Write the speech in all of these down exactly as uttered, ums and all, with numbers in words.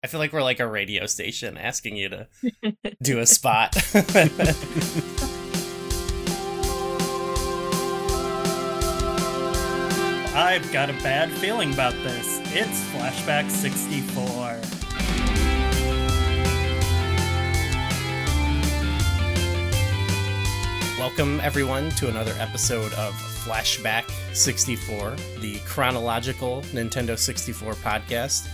I feel like we're like a radio station asking you to do a spot. I've got a bad feeling about this. It's Flashback sixty-four. Welcome, everyone, to another episode of Flashback sixty-four, the chronological Nintendo sixty-four podcast.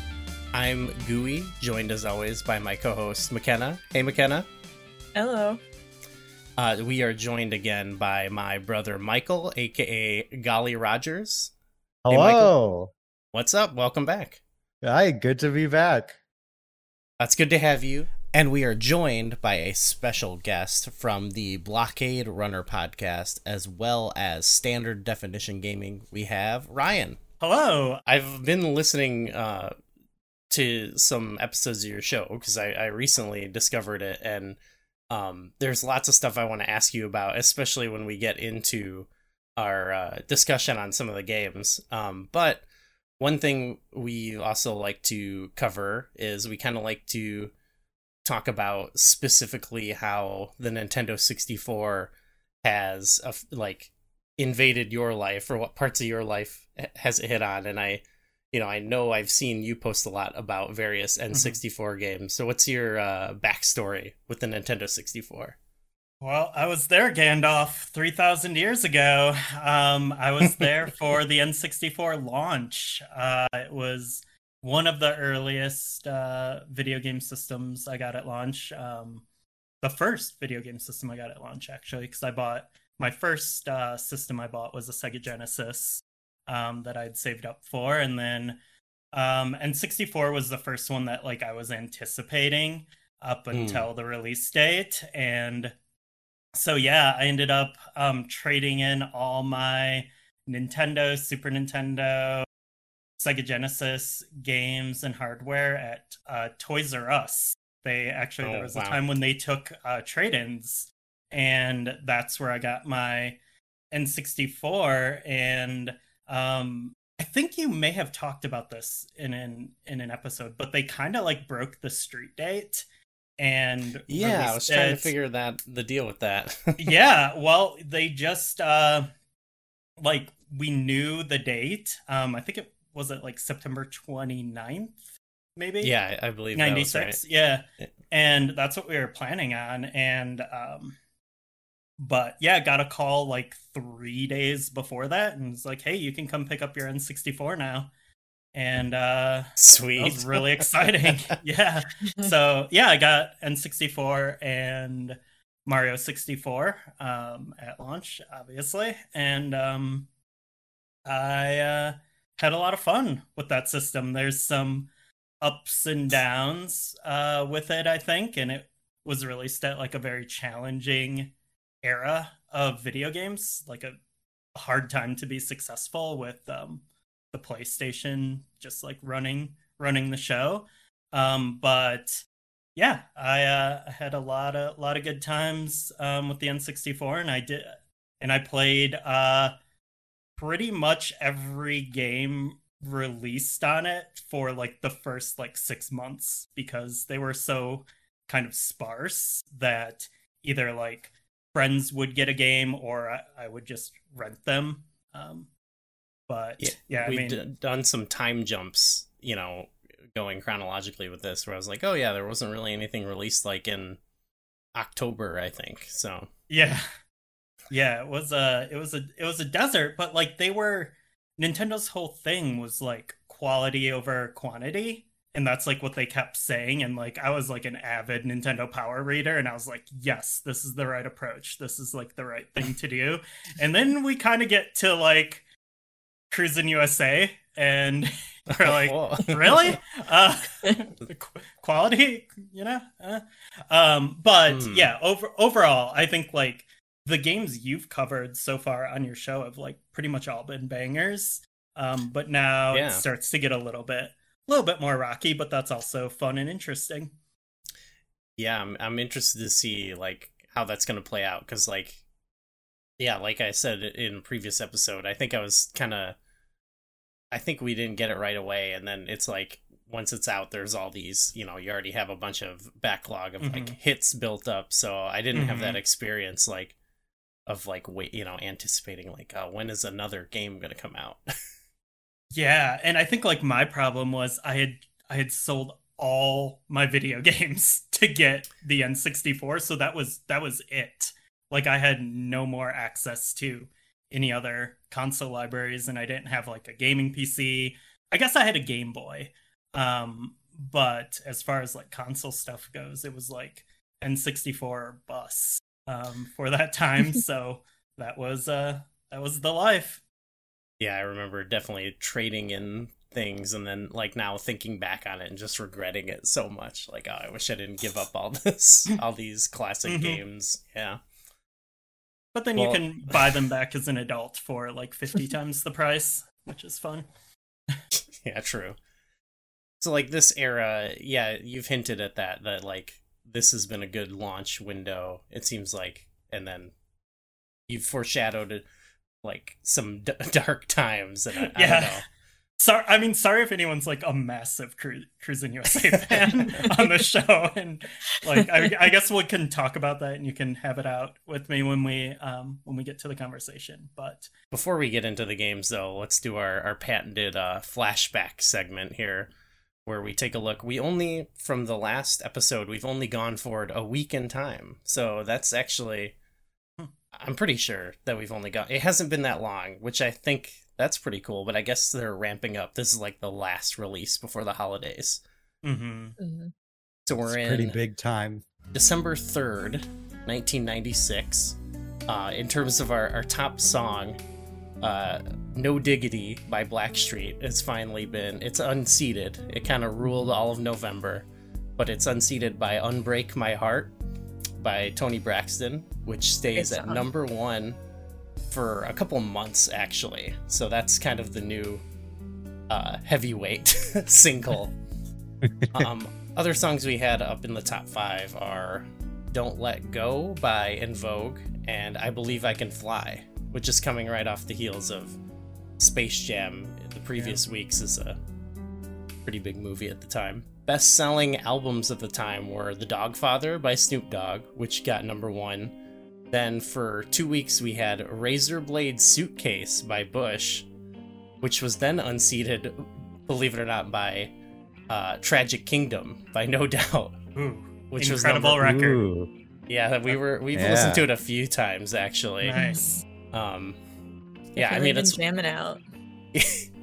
I'm Gooey, joined as always by my co-host, McKenna. Hey, McKenna. Hello. Uh, we are joined again by my brother, Michael, a k a. Golly Rogers. Hello. Hey, Michael. What's up? Welcome back. Hi, good to be back. That's good to have you. And we are joined by a special guest from the Blockade Runner podcast, as well as Standard Definition Gaming. We have Ryan. Hello. I've been listening... Uh, to some episodes of your show because I, I recently discovered it, and um, there's lots of stuff I want to ask you about, especially when we get into our uh, discussion on some of the games. Um, but one thing we also like to cover is we kind of like to talk about specifically how the Nintendo sixty-four has uh, like invaded your life, or what parts of your life has it hit on. And I You know, I know I've seen you post a lot about various N sixty-four mm-hmm. games. So what's your uh, backstory with the Nintendo sixty-four? Well, I was there, Gandalf, three thousand years ago. Um, I was there for the N sixty-four launch. Uh, it was one of the earliest uh, video game systems I got at launch. Um, the first video game system I got at launch, actually, because I bought my first uh, system I bought was a Sega Genesis. Um, that I'd saved up for, and then um, N sixty-four was the first one that like I was anticipating up until mm. the release date, and so yeah, I ended up um, trading in all my Nintendo, Super Nintendo, Sega Genesis games and hardware at uh, Toys R Us. They actually oh, there was wow. a time when they took uh, trade-ins, and that's where I got my N sixty-four and. Um, I think you may have talked about this in an in an episode, but they kind of like broke the street date, and yeah, I was it. trying to figure that the deal with that. Yeah, well, they just uh, like we knew the date. Um, I think it was it like September twenty-ninth, maybe. Yeah, I believe ninety-six. Right. Yeah, and that's what we were planning on, and um. But yeah, got a call like three days before that, and it's like, "Hey, you can come pick up your N sixty-four now." And uh, sweet, that was really exciting. Yeah, so yeah, I got N sixty-four and Mario sixty-four um, at launch, obviously, and um, I uh, had a lot of fun with that system. There's some ups and downs uh, with it, I think, and it was released at like a very challenging era of video games, like a hard time to be successful with um the PlayStation just like running running the show, um but yeah, I uh had a lot of lot of good times um with the N sixty-four, and I did and I played uh pretty much every game released on it for like the first like six months, because they were so kind of sparse that either like friends would get a game, or I, I would just rent them. Um, but yeah, yeah I we've mean, d- done some time jumps, you know, going chronologically with this, where I was like, oh yeah, there wasn't really anything released like in October, I think. So yeah, yeah, it was a, it was a, it was a desert. But like they were, Nintendo's whole thing was like quality over quantity. And that's like what they kept saying. And like, I was like an avid Nintendo Power reader, and I was like, yes, this is the right approach. This is like the right thing to do. And then we kind of get to like Cruis'n U S A, and we're like, oh, really? Uh, quality, you know? Uh, um, but hmm. yeah, over overall, I think like the games you've covered so far on your show have like pretty much all been bangers. Um, but now yeah. it starts to get a little bit. A little bit more rocky, but that's also fun and interesting. Yeah, I'm I'm interested to see like how that's going to play out, because like, yeah, like I said in a previous episode, I think I was kind of, I think we didn't get it right away, and then it's like once it's out, there's all these, you know, you already have a bunch of backlog of mm-hmm. like hits built up. So I didn't mm-hmm. have that experience like of like, wait, you know, anticipating like, oh, when is another game going to come out? Yeah. And I think like my problem was I had I had sold all my video games to get the N sixty-four. So that was that was it. Like I had no more access to any other console libraries, and I didn't have like a gaming P C. I guess I had a Game Boy. Um, but as far as like console stuff goes, it was like N sixty-four bus um, for that time. So that was uh, that was the life. Yeah, I remember definitely trading in things and then like now thinking back on it and just regretting it so much. Like, oh, I wish I didn't give up all this, all these classic mm-hmm. games. Yeah. But then well, you can buy them back as an adult for like fifty times the price, which is fun. Yeah, true. So like this era, yeah, you've hinted at that, that like this has been a good launch window, it seems like, and then you've foreshadowed like some d- dark times. And I, yeah. I don't know. Sorry, I mean, sorry if anyone's like a massive Cru- Cruis'n U S A fan on the show, and like I, I guess we can talk about that, and you can have it out with me when we um when we get to the conversation. But before we get into the games, though, let's do our our patented uh, flashback segment here, where we take a look. We only from the last episode, we've only gone forward a week in time, so that's actually hmm. I'm pretty sure that we've only gone. It hasn't been that long, which I think. That's pretty cool, but I guess they're ramping up. This is like the last release before the holidays. Mm-hmm. Mm-hmm. So we're it's in pretty big time. December third, nineteen ninety-six. Uh, in terms of our, our top song, uh, No Diggity by Blackstreet. It's finally been, it's unseated. It kind of ruled all of November, but it's unseated by Unbreak My Heart by Tony Braxton, which stays it's at un- number one. For a couple months, actually. So that's kind of the new uh, heavyweight single. Um, other songs we had up in the top five are Don't Let Go by En Vogue and I Believe I Can Fly, which is coming right off the heels of Space Jam. The previous yeah. weeks is a pretty big movie at the time. Best-selling albums of the time were The Dogfather by Snoop Dogg, which got number one. Then for two weeks we had Razorblade Suitcase by Bush, which was then unseated, believe it or not, by uh, Tragic Kingdom by No Doubt, ooh, which incredible was incredible record. Ooh. Yeah, we were we've yeah. listened to it a few times actually. Nice. Um, yeah, I mean it's jamming out.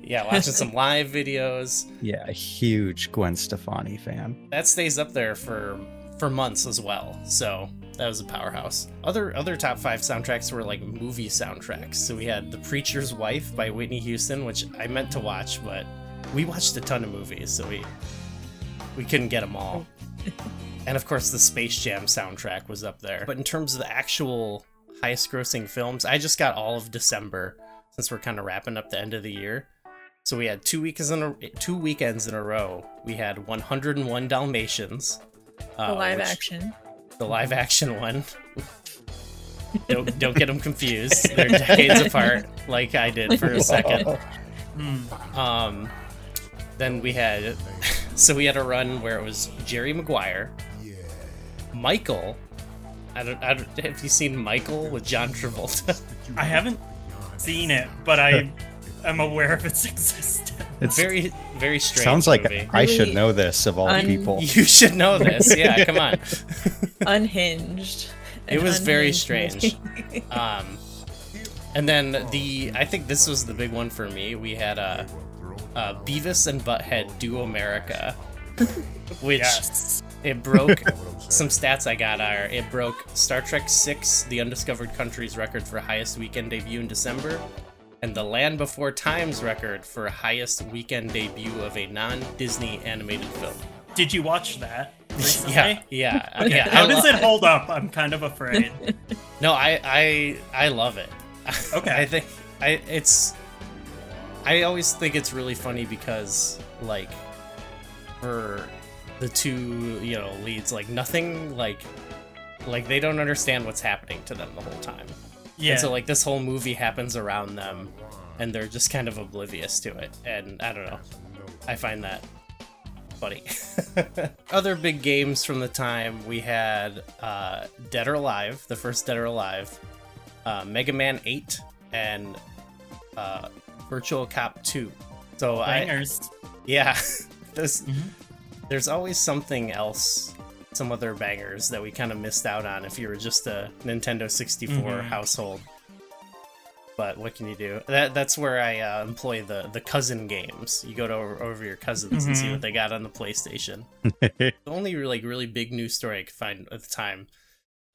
Yeah, watching some live videos. Yeah, a huge Gwen Stefani fan. That stays up there for for months as well. So. That was a powerhouse. Other other top five soundtracks were like movie soundtracks. So we had The Preacher's Wife by Whitney Houston, which I meant to watch, but we watched a ton of movies, so we we couldn't get them all. And of course, the Space Jam soundtrack was up there. But in terms of the actual highest-grossing films, I just got all of December since we're kind of wrapping up the end of the year. So we had two weeks in a, two weekends in a row. We had one hundred one Dalmatians, the uh, live which, action. The live action one. Don't, don't get them confused. They're decades apart, like I did for a second. Um, then we had, so we had a run where it was Jerry Maguire, Michael. I don't, I don't. Have you seen Michael with John Travolta? I haven't seen it, but I am aware of its existence. It's very, very strange. Sounds like movie. I really should know this of all un- people. You should know this. Yeah, come on. Unhinged. It was unhinged. Very strange. Um, and then the, I think this was the big one for me. We had a, a Beavis and Butthead Do America, which yes. it broke. Some stats I got are it broke Star Trek six, The Undiscovered Country's record for highest weekend debut in December. And the Land Before Time's record for highest weekend debut of a non-Disney animated film. Did you watch that recently? yeah, yeah, yeah. How does it hold up? I'm kind of afraid. No, I, I, I love it. Okay. I think I it's. I always think it's really funny because, like, for the two, you know, leads, like nothing, like, like they don't understand what's happening to them the whole time. Yeah. And so, like, this whole movie happens around them, and they're just kind of oblivious to it. And I don't know. I find that funny. Other big games from the time, we had uh, Dead or Alive, the first Dead or Alive, uh, Mega Man eight, and uh, Virtual Cop two. So Bangers. I, yeah, this, mm-hmm. There's always something else, some other bangers that we kind of missed out on if you were just a Nintendo sixty-four mm-hmm. household. But what can you do? That that's where I uh, employ the the cousin games. You go to over, over your cousins mm-hmm. and see what they got on the PlayStation. The only really really big news story I could find at the time,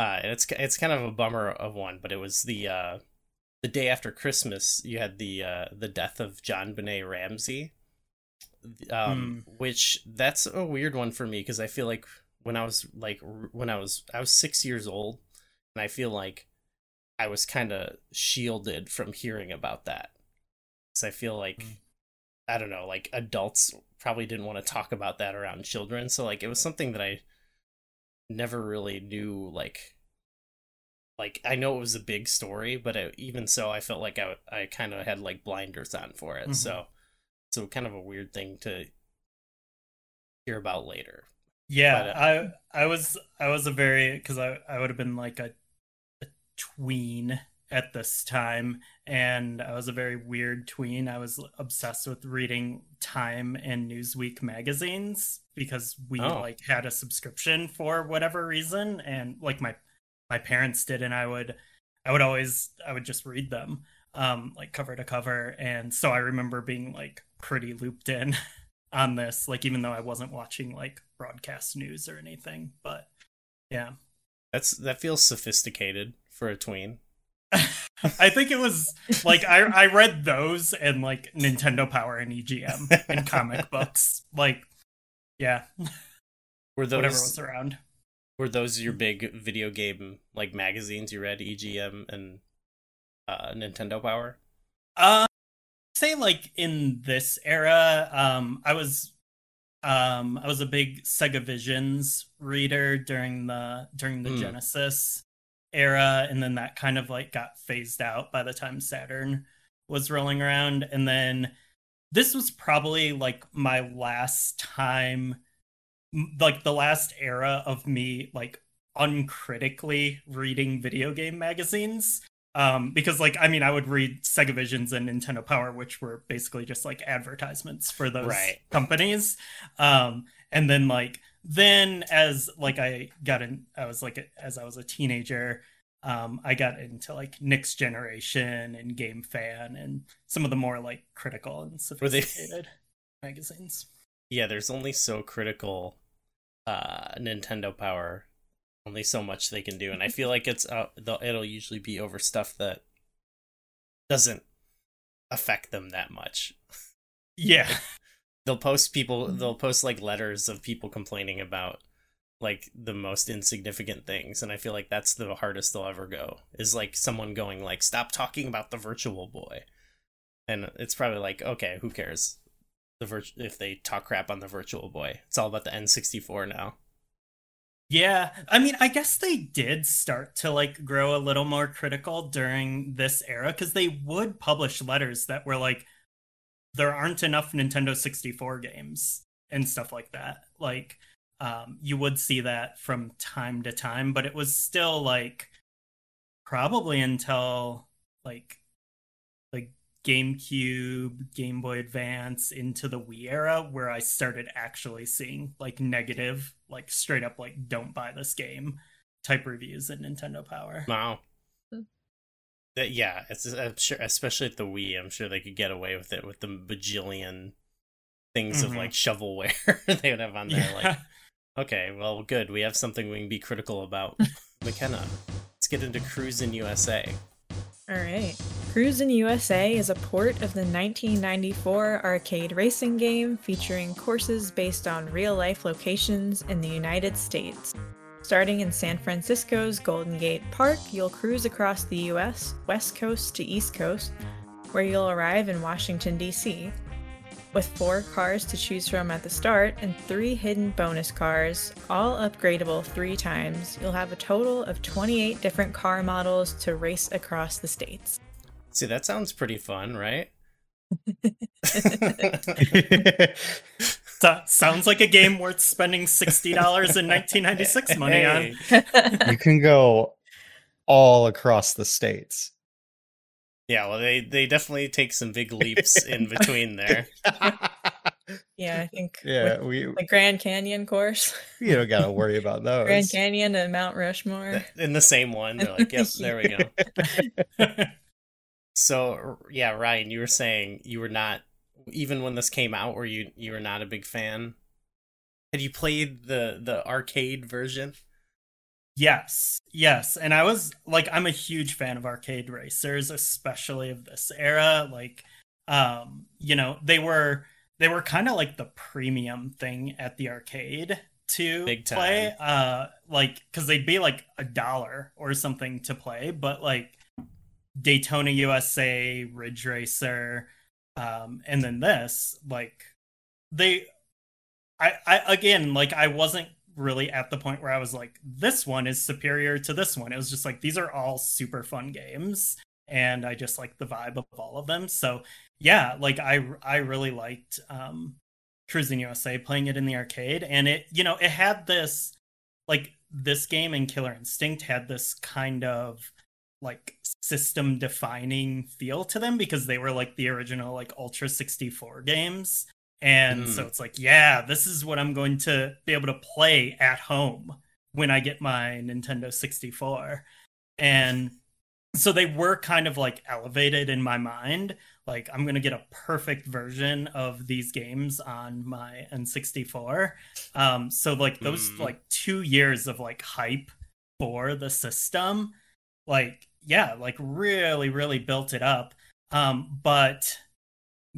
uh, and it's it's kind of a bummer of one, but it was the uh, the day after Christmas. You had the uh, the death of John-Benet Ramsey, um, mm. which that's a weird one for me because I feel like when I was like when I was I was six years old, and I feel like I was kind of shielded from hearing about that. So I feel like, mm. I don't know, like adults probably didn't want to talk about that around children. So like, it was something that I never really knew. Like, like I know it was a big story, but I, even so, I felt like I, I kind of had like blinders on for it. Mm-hmm. So, so kind of a weird thing to hear about later. Yeah. But, uh, I, I was, I was a very, cause I, I would have been like a, tween at this time, and I was a very weird tween. I was obsessed with reading Time and Newsweek magazines because we oh. like had a subscription for whatever reason, and like my my parents did, and I would I would always I would just read them um like cover to cover. And so I remember being like pretty looped in on this, like even though I wasn't watching like broadcast news or anything. But yeah, that's that feels sophisticated for a tween. I think it was like I I read those and like Nintendo Power and E G M and comic books. Like, yeah, were those, whatever was around. Were those your big video game like magazines you read? E G M and uh, Nintendo Power. Uh, I'd say like in this era, um, I was. Um, I was a big Sega Visions reader during the during the mm. Genesis era, and then that kind of like got phased out by the time Saturn was rolling around. And then this was probably like my last time, like the last era of me like uncritically reading video game magazines. Um, because, like, I mean, I would read Sega Visions and Nintendo Power, which were basically just, like, advertisements for those right. companies. Um, and then, like, then as, like, I got in, I was, like, as I was a teenager, um, I got into, like, Next Generation and Game Fan and some of the more, like, critical and sophisticated they... magazines. Yeah, there's only so critical uh, Nintendo Power. Only so much they can do, and I feel like it's uh, it'll usually be over stuff that doesn't affect them that much. Yeah, like, they'll post people. They'll post like letters of people complaining about like the most insignificant things, and I feel like that's the hardest they'll ever go. Is like someone going like, "Stop talking about the Virtual Boy," and it's probably like, "Okay, who cares?" The vir- if they talk crap on the Virtual Boy, it's all about the N sixty-four now. Yeah, I mean, I guess they did start to, like, grow a little more critical during this era, because they would publish letters that were, like, there aren't enough Nintendo sixty-four games and stuff like that. Like, um, you would see that from time to time, but it was still, like, probably until, like, like GameCube, Game Boy Advance, into the Wii era, where I started actually seeing, like, negative like straight up like don't buy this game type reviews at Nintendo Power. Wow. That, yeah, it's, I'm sure, especially at the Wii, I'm sure they could get away with it with the bajillion things mm-hmm. of like shovelware they would have on there. Yeah. Like, okay, well, good. We have something we can be critical about. McKenna, let's get into Cruis'n U S A. All right. Cruis'n U S A is a port of the nineteen ninety-four arcade racing game featuring courses based on real-life locations in the United States. Starting in San Francisco's Golden Gate Park, you'll cruise across the U S, West Coast to East Coast, where you'll arrive in Washington, D C. With four cars to choose from at the start and three hidden bonus cars, all upgradable three times, you'll have a total of twenty-eight different car models to race across the states. See, that sounds pretty fun, right? That sounds like a game worth spending sixty dollars in nineteen ninety-six money hey. on. You can go all across the states. Yeah, well, they, they definitely take some big leaps in between there. Yeah, I think yeah, we, the Grand Canyon course. You don't got to worry about those. Grand Canyon and Mount Rushmore. In the same one. They're like, yep, there we go. So, yeah, Ryan, you were saying you were not, even when this came out, were you, you were not a big fan? Had you played the, the arcade version? Yes, yes. And I was, like, I'm a huge fan of arcade racers, especially of this era. Like, um, you know, they were they were kind of like the premium thing at the arcade to Big time. play. Uh, like, because they'd be like a dollar or something to play. But like Daytona U S A, Ridge Racer, um, and then this, like, they, I, I again, like, I wasn't really at the point where I was like, this one is superior to this one. It was just like, these are all super fun games, and I just like the vibe of all of them. So yeah, like I I really liked um Cruis'n U S A, playing it in the arcade. And it, you know, it had this, like, this game and Killer Instinct had this kind of like system defining feel to them, because they were like the original like Ultra sixty-four games. And mm. so it's like, yeah, this is what I'm going to be able to play at home when I get my Nintendo sixty-four. And so they were kind of like elevated in my mind. Like, I'm going to get a perfect version of these games on my N sixty-four. Um, so like those mm. like two years of like hype for the system, like, yeah, like really, really built it up. Um, but...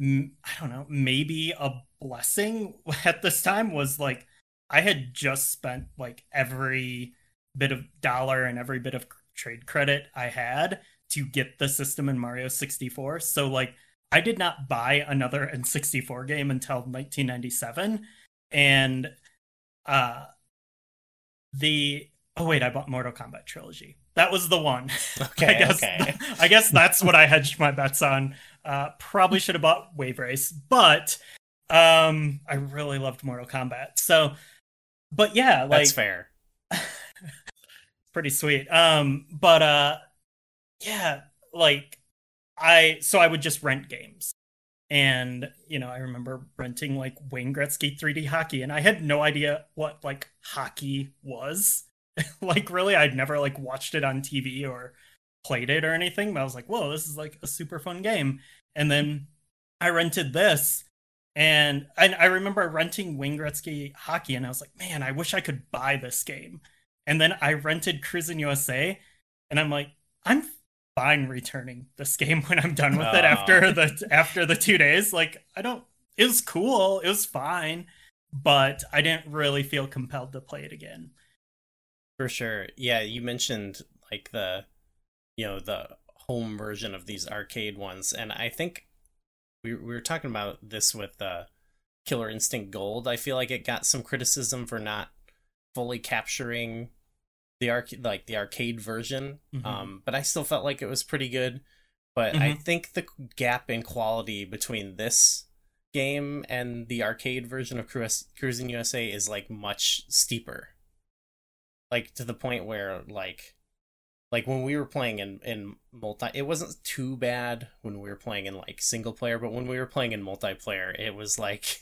I don't know, maybe a blessing at this time was like, I had just spent like every bit of dollar and every bit of trade credit I had to get the system in Mario sixty-four. So like, I did not buy another N sixty-four game until nineteen ninety-seven. And uh, the, oh wait, I bought Mortal Kombat Trilogy. That was the one. Okay, I guess, okay. I guess that's what I hedged my bets on. Uh, probably should have bought Wave Race, but um, I really loved Mortal Kombat. So, but yeah, like, that's fair. Pretty sweet. Um, but uh, yeah, like I, so I would just rent games, and you know, I remember renting like Wayne Gretzky three D Hockey, and I had no idea what like hockey was. Like really, I'd never like watched it on T V or played it or anything, but I was like, whoa, this is like a super fun game. And then I rented this, and and I remember renting Wayne Gretzky Hockey, and I was like, man, I wish I could buy this game. And then I rented Cruis'n U S A, and I'm like, I'm fine returning this game when I'm done with oh. it after the after the two days. Like, I don't, it was cool, it was fine, but I didn't really feel compelled to play it again. For sure. Yeah, you mentioned like the, you know, the home version of these arcade ones. And I think we, we were talking about this with uh, Killer Instinct Gold. I feel like it got some criticism for not fully capturing the arc like the arcade version. Mm-hmm. Um, but I still felt like it was pretty good. But mm-hmm. I think the gap in quality between this game and the arcade version of Cru- Cruis'n U S A is like much steeper. Like, to the point where, like, like when we were playing in, in multi, it wasn't too bad when we were playing in, like, single player, but when we were playing in multiplayer, it was, like,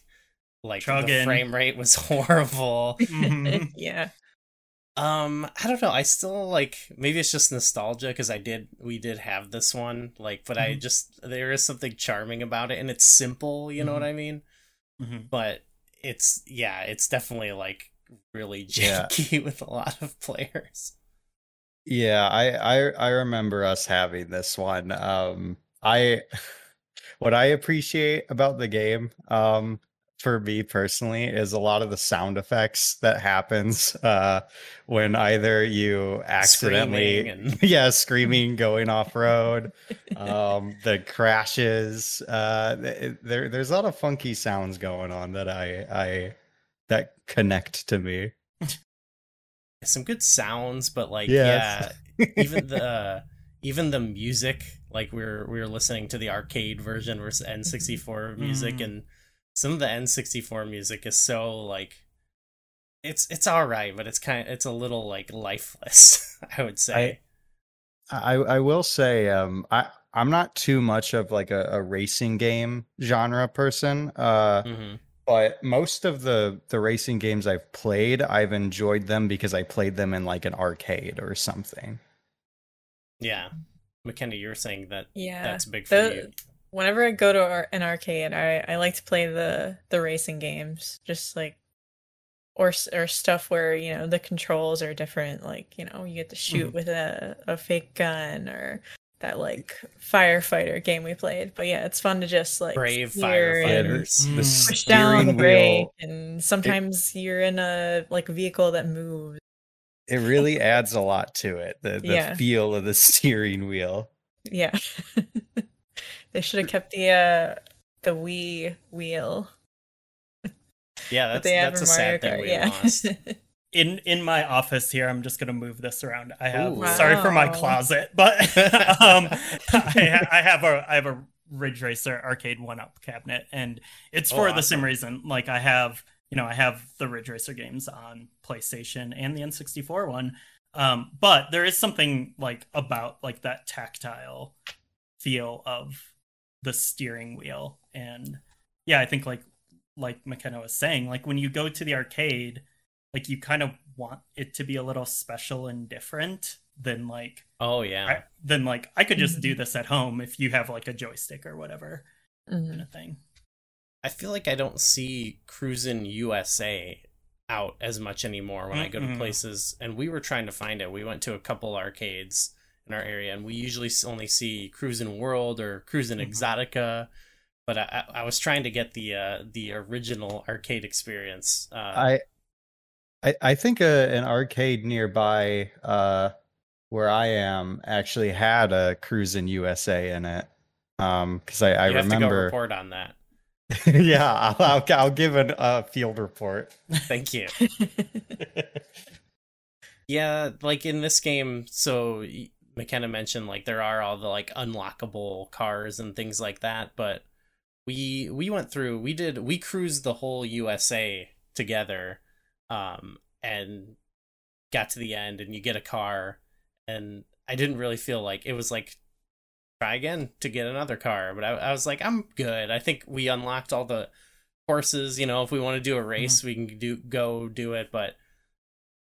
like, Trugging. The frame rate was horrible. Mm-hmm. Yeah. Um, I don't know, I still, like, maybe it's just nostalgia, because I did, we did have this one, like, but mm-hmm. I just, there is something charming about it, and it's simple, you mm-hmm. know what I mean? Mm-hmm. But it's, yeah, it's definitely, like, really janky yeah. with a lot of players. Yeah, I, I I remember us having this one. Um, I what I appreciate about the game, um, for me personally, is a lot of the sound effects that happens uh, when either you accidentally, screaming and... yeah, screaming, going off road, um, the crashes. Uh, there there's a lot of funky sounds going on that I I. that connect to me. Some good sounds, but like yes. yeah, even the even the music, like we we're we we're listening to the arcade version versus N sixty-four music, mm. and some of the N sixty-four music is so like, it's it's all right, but it's kind of, it's a little like lifeless. I would say. I I, I will say um I I'm not too much of like a, a racing game genre person. Uh, mm-hmm. But most of the, the racing games I've played, I've enjoyed them because I played them in like an arcade or something. Yeah. McKenna, you were saying that yeah, that's big for the, you. Whenever I go to ar- an arcade, I, I like to play the, the racing games, just like, or or stuff where, you know, the controls are different. Like, you know, you get to shoot mm. with a, a fake gun or that like firefighter game we played. But yeah, it's fun to just like brave firefighters mm. push down the brake, and sometimes it, you're in a like vehicle that moves. It really adds a lot to it, the, the yeah. feel of the steering wheel. Yeah. They should have kept the uh the Wii wheel. Yeah, that's that's a sad thing we yeah. lost. In in my office here, I'm just gonna move this around. I have Ooh, wow. sorry for my closet, but um, I, I have a I have a Ridge Racer arcade one-up cabinet, and it's for oh, awesome. the same reason. Like I have, you know, I have the Ridge Racer games on PlayStation and the N sixty-four one, um, but there is something like about like that tactile feel of the steering wheel, and yeah, I think like like McKenna was saying, like when you go to the arcade. Like, you kind of want it to be a little special and different than, like... Oh, yeah. I, than, like, I could just mm-hmm. do this at home if you have, like, a joystick or whatever mm-hmm. kind of thing. I feel like I don't see Cruis'n U S A out as much anymore when mm-hmm. I go to places. And we were trying to find it. We went to a couple arcades in our area, and we usually only see Cruis'n World or Cruis'n mm-hmm. Exotica. But I, I was trying to get the uh, the original arcade experience. Uh, I... I, I think a, an arcade nearby uh, where I am actually had a Cruis'n U S A in it. Um, because I, I you have remember. To go report on that. yeah, I'll, I'll, I'll give a uh, field report. Thank you. yeah, like in this game, so McKenna mentioned like there are all the like unlockable cars and things like that, but we we went through we did we cruised the whole U S A together. Um, and got to the end and you get a car, and I didn't really feel like it was like try again to get another car, but I, I was like, I'm good. I think we unlocked all the horses, you know, if we want to do a race, mm-hmm. we can do, go do it. But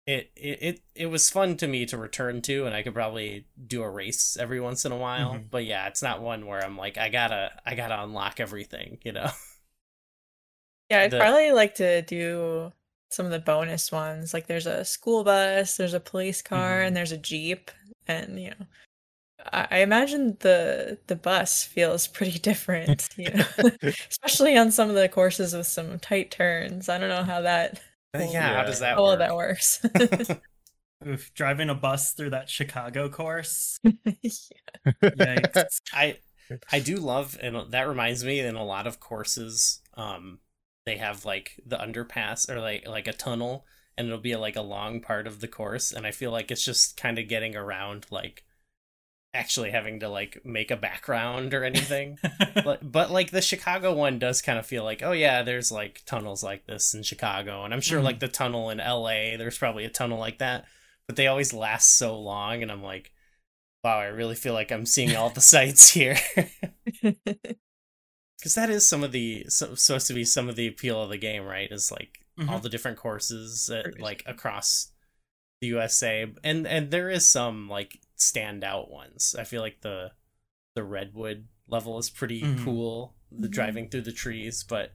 it, it, it, it was fun to me to return to, and I could probably do a race every once in a while, mm-hmm. but yeah, it's not one where I'm like, I gotta, I gotta unlock everything, you know? Yeah. I'd the, probably like to do some of the bonus ones, like there's a school bus, there's a police car, mm-hmm. and there's a Jeep, and you know, I, I imagine the the bus feels pretty different, you know, especially on some of the courses with some tight turns. I don't know how that. Yeah, yeah. How does that? Oh, that works. Oof, driving a bus through that Chicago course. yeah. Yikes. I I do love, and that reminds me, in a lot of courses, um. they have like the underpass or like like a tunnel, and it'll be like a long part of the course, and I feel like it's just kind of getting around like actually having to like make a background or anything. but but like the Chicago one does kind of feel like, oh yeah, there's like tunnels like this in Chicago, and I'm sure mm-hmm. like the tunnel in L A, there's probably a tunnel like that, but they always last so long, and I'm like, wow, I really feel like I'm seeing all the sights here. Because that is some of the so, supposed to be some of the appeal of the game, right? Is like mm-hmm. all the different courses at, like across the U S A, and and there is some like standout ones. I feel like the the Redwood level is pretty mm-hmm. cool, the driving mm-hmm. through the trees, but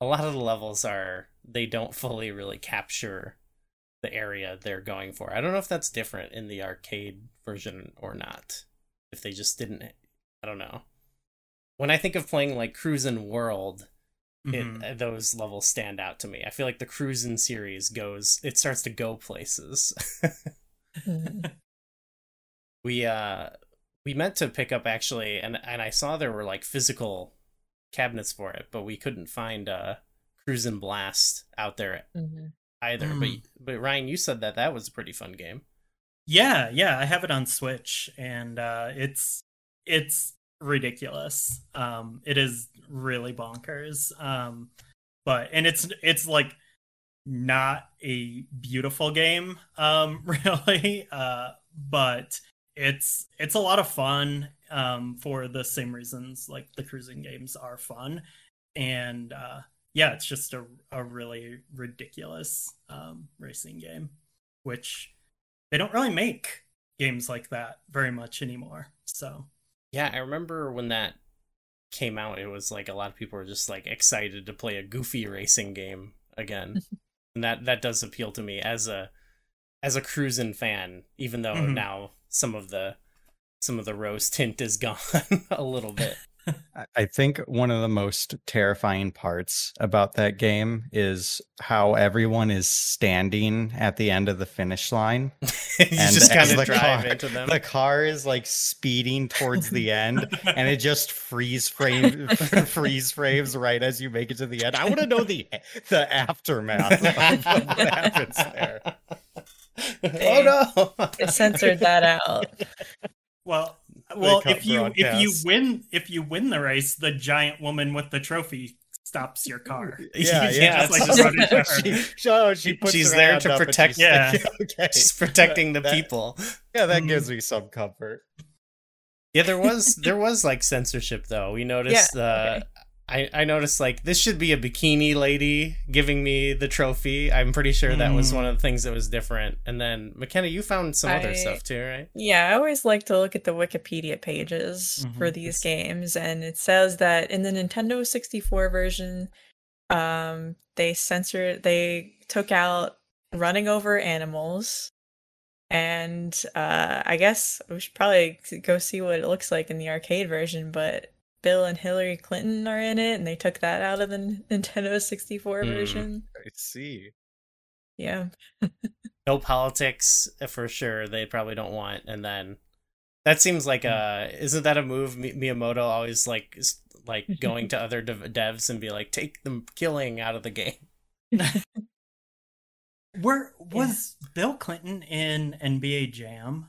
a lot of the levels are they don't fully really capture the area they're going for. I don't know if that's different in the arcade version or not. If they just didn't, I don't know. When I think of playing like Cruis'n World, mm-hmm. it, those levels stand out to me. I feel like the Cruis'n series goes, it starts to go places. mm-hmm. We uh, we meant to pick up actually, and and I saw there were like physical cabinets for it, but we couldn't find uh, Cruis'n Blast out there mm-hmm. either. Mm. But but Ryan, you said that that was a pretty fun game. Yeah, yeah, I have it on Switch, and uh, it's it's. ridiculous. Um, it is really bonkers. Um, but and it's it's like not a beautiful game, um, really. Uh, but it's it's a lot of fun. Um, for the same reasons, like the cruising games are fun, and uh, yeah, it's just a a really ridiculous um, racing game, which they don't really make games like that very much anymore. So. Yeah, I remember when that came out, it was like a lot of people were just like excited to play a goofy racing game again. And that, that does appeal to me as a as a Cruis'n fan, even though mm-hmm. now some of the some of the rose tint is gone a little bit. I think one of the most terrifying parts about that game is how everyone is standing at the end of the finish line. you and just kind of drive car, into them. The car is like speeding towards the end, and it just freeze frame freeze frames right as you make it to the end. I want to know the the aftermath of what happens there. They, oh no! They censored that out. Well, well, if you if you win if you win the race, the giant woman with the trophy stops your car. Yeah, yeah. Just like just her. She, she, she puts she's her there to protect. She's, yeah, okay. She's protecting the that, people. Yeah, that gives me some comfort. Yeah, there was there was like censorship though. We noticed. Yeah, uh, okay. I, I noticed like this should be a bikini lady giving me the trophy. I'm pretty sure that was one of the things that was different. And then McKenna, you found some I, other stuff too, right? Yeah, I always like to look at the Wikipedia pages mm-hmm. for these games, and it says that in the Nintendo sixty-four version, um, they censored, they took out running over animals, and uh, I guess we should probably go see what it looks like in the arcade version, but. Bill and Hillary Clinton are in it, and they took that out of the Nintendo sixty-four mm, version. I see. Yeah. No politics for sure. They probably don't want. And then that seems like a isn't that a move Miyamoto always like like going to other dev- devs and be like, take the killing out of the game. Where was yeah. Bill Clinton in N B A Jam?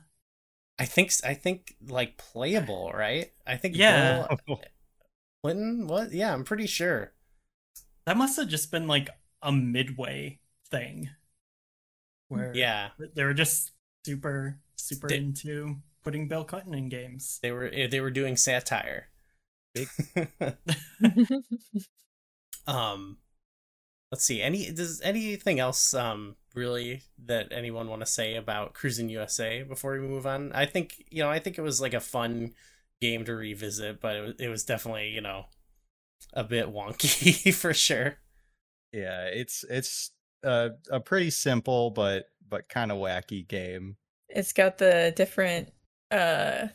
I think I think like playable, right? I think yeah. Bill Clinton what? Yeah, I'm pretty sure. That must have just been like a midway thing, where yeah, they were just super super they, into putting Bill Clinton in games. They were they were doing satire. um, let's see. Any does anything else? Um. Really that anyone want to say about Cruis'n U S A before we move on? I think, you know, I think it was like a fun game to revisit, but it was, it was definitely, you know, a bit wonky for sure. Yeah, it's it's uh, a pretty simple but but kind of wacky game. It's got the different uh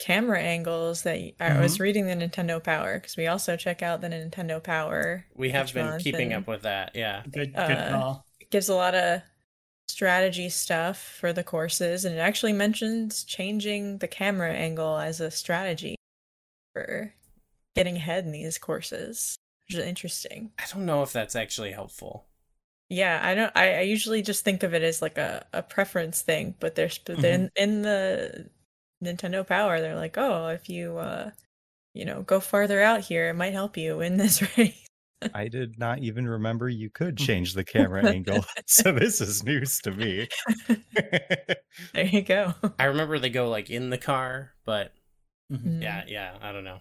camera angles that I mm-hmm. was reading the Nintendo Power, because we also check out the Nintendo Power. We have been keeping and, up with that. Yeah, good, uh, good call. Gives a lot of strategy stuff for the courses, and it actually mentions changing the camera angle as a strategy for getting ahead in these courses, which is interesting. I don't know if that's actually helpful. Yeah, I don't. I, I usually just think of it as like a, a preference thing, but they're mm-hmm. in, in the Nintendo Power, they're like, oh, if you, uh, you know, go farther out here, it might help you win this race. I did not even remember you could change the camera angle, so this is news to me. There you go. I remember they go like in the car, but mm-hmm. yeah, yeah, I don't know.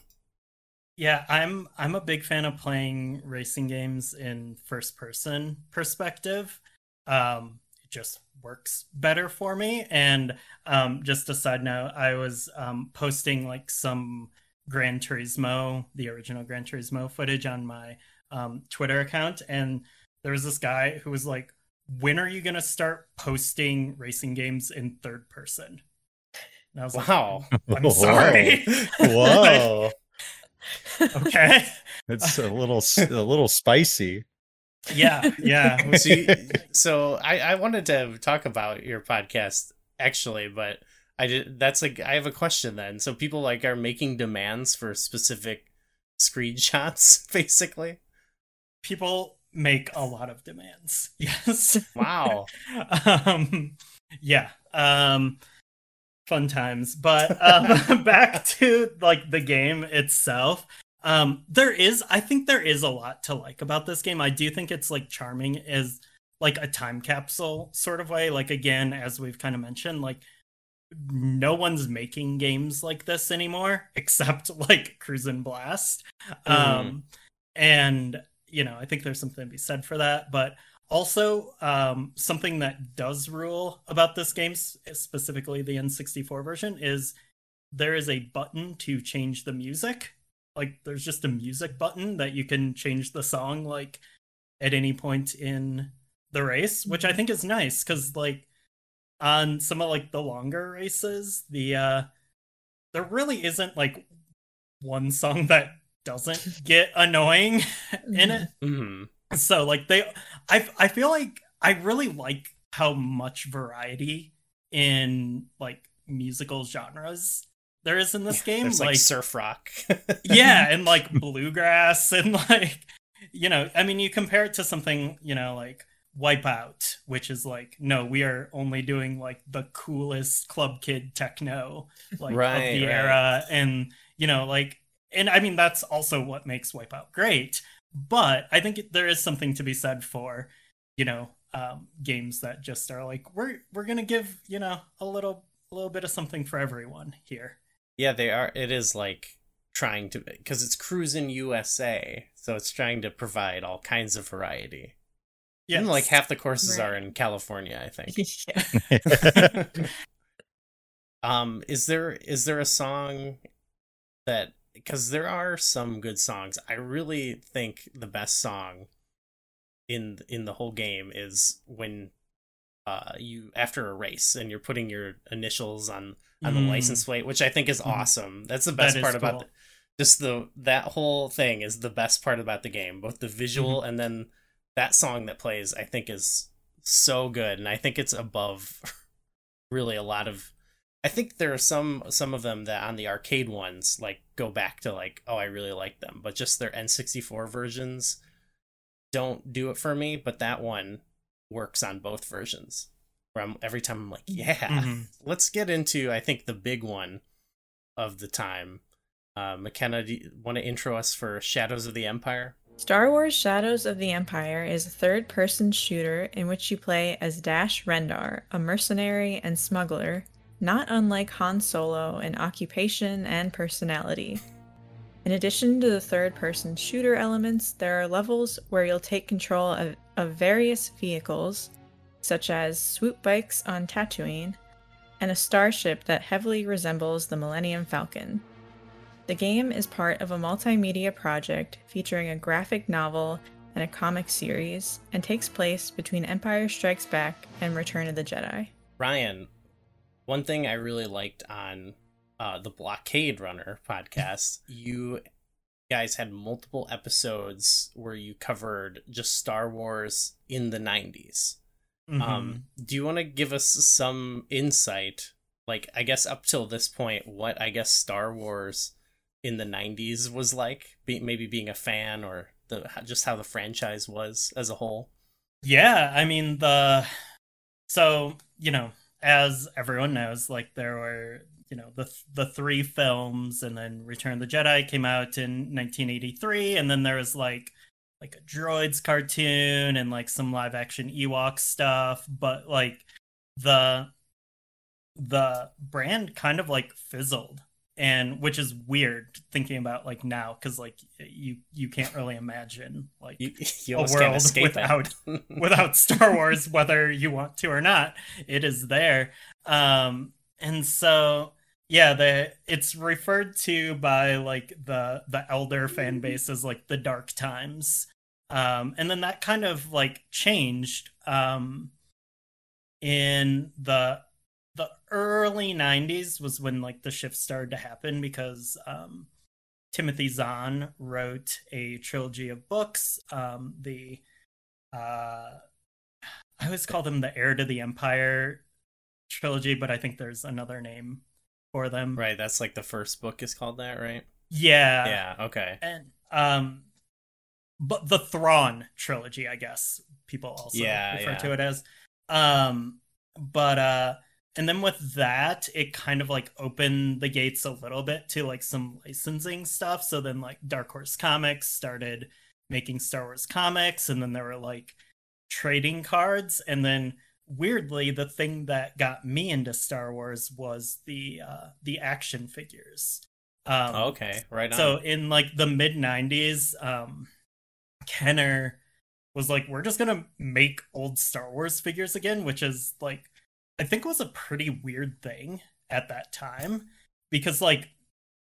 Yeah, I'm I'm a big fan of playing racing games in first person perspective. Um, it just works better for me. And um, just a side note, I was um, posting like some Gran Turismo, the original Gran Turismo footage on my um Twitter account, and there was this guy who was like, when are you gonna start posting racing games in third person? And I was wow. like, I'm sorry. Whoa. Like, okay. It's a little a little spicy. Yeah, yeah. So, you, so I, I wanted to talk about your podcast actually, but I did that's like I have a question then. So people like are making demands for specific screenshots, basically. People make a lot of demands. Yes. Wow. um, yeah. Um, fun times. But um, back to like the game itself. Um, there is, I think there is a lot to like about this game. I do think it's like charming as like a time capsule sort of way. Like, again, as we've kind of mentioned, like no one's making games like this anymore, except like Cruis'n Blast. Mm. Um, and, you know, I think there's something to be said for that. But also, um, something that does rule about this game, specifically the N sixty-four version, is there is a button to change the music. Like, there's just a music button that you can change the song, like, at any point in the race, which I think is nice, because, like, on some of, like, the longer races, the, uh, there really isn't, like, one song that doesn't get annoying in it. Mm-hmm. So, like, they, I, I feel like I really like how much variety in, like, musical genres there is in this game. There's like, like surf rock. Yeah, and like bluegrass and like, you know, I mean, you compare it to something, you know, like Wipeout, which is like, no, we are only doing like the coolest club kid techno like right, of the right. era. And, you know, like, and I mean, that's also what makes Wipeout great. But I think there is something to be said for, you know, um, games that just are like, we're, we're going to give, you know, a little, a little bit of something for everyone here. Yeah, they are. It is like trying to, because it's Cruis'n U S A, so it's trying to provide all kinds of variety. Yeah, like half the courses right. are in California, I think. um, is there is there a song that, because there are some good songs. I really think the best song in in the whole game is when uh, you after a race and you're putting your initials on. on the mm. license plate, which I think is awesome. That's the best that part about cool. the, just the that whole thing is the best part about the game, both the visual mm-hmm. and then that song that plays, I think is so good. And I think it's above really a lot of, I think there are some, some of them that on the arcade ones, like go back to like, oh, I really like them, but just their N sixty-four versions don't do it for me. But that one works on both versions. I'm, every time I'm like, yeah, mm-hmm. let's get into, I think, the big one of the time. Uh, McKenna, do you want to intro us for Shadows of the Empire? Star Wars Shadows of the Empire is a third-person shooter in which you play as Dash Rendar, a mercenary and smuggler, not unlike Han Solo in occupation and personality. In addition to the third-person shooter elements, there are levels where you'll take control of, of various vehicles, such as swoop bikes on Tatooine, and a starship that heavily resembles the Millennium Falcon. The game is part of a multimedia project featuring a graphic novel and a comic series, and takes place between Empire Strikes Back and Return of the Jedi. Ryan, one thing I really liked on uh, the Blockade Runner podcast, you guys had multiple episodes where you covered just Star Wars in the nineties. Mm-hmm. Um, do you want to give us some insight, like, I guess up till this point, what, I guess, Star Wars in the nineties was like, be- maybe being a fan or the just how the franchise was as a whole? Yeah, I mean, the so, you know, as everyone knows, like, there were, you know, the, the three films, and then Return of the Jedi came out in nineteen eighty-three, and then there was, like, like a droids cartoon and like some live action Ewok stuff. But like the, the brand kind of like fizzled, and which is weird thinking about like now. 'Cause like you, you can't really imagine like you, you a world without, without Star Wars, whether you want to or not, it is there. Um, and so, yeah, the it's referred to by like the the elder fan base as like the dark times, um, and then that kind of like changed um, in the the early nineties was when like the shift started to happen, because um, Timothy Zahn wrote a trilogy of books. Um, the uh, I always call them the Heir to the Empire trilogy, but I think there's another name for them. Right, that's like the first book is called that, right? Yeah. Yeah, okay. And um but the Thrawn trilogy, I guess people also yeah, refer yeah. to it as. Um but uh And then with that, it kind of like opened the gates a little bit to like some licensing stuff. So then like Dark Horse Comics started making Star Wars comics, and then there were like trading cards. And then weirdly, the thing that got me into Star Wars was the uh, the action figures. Um, okay, right on. So in like the mid nineties, um, Kenner was like, we're just gonna make old Star Wars figures again, which is like, I think it was a pretty weird thing at that time, because like,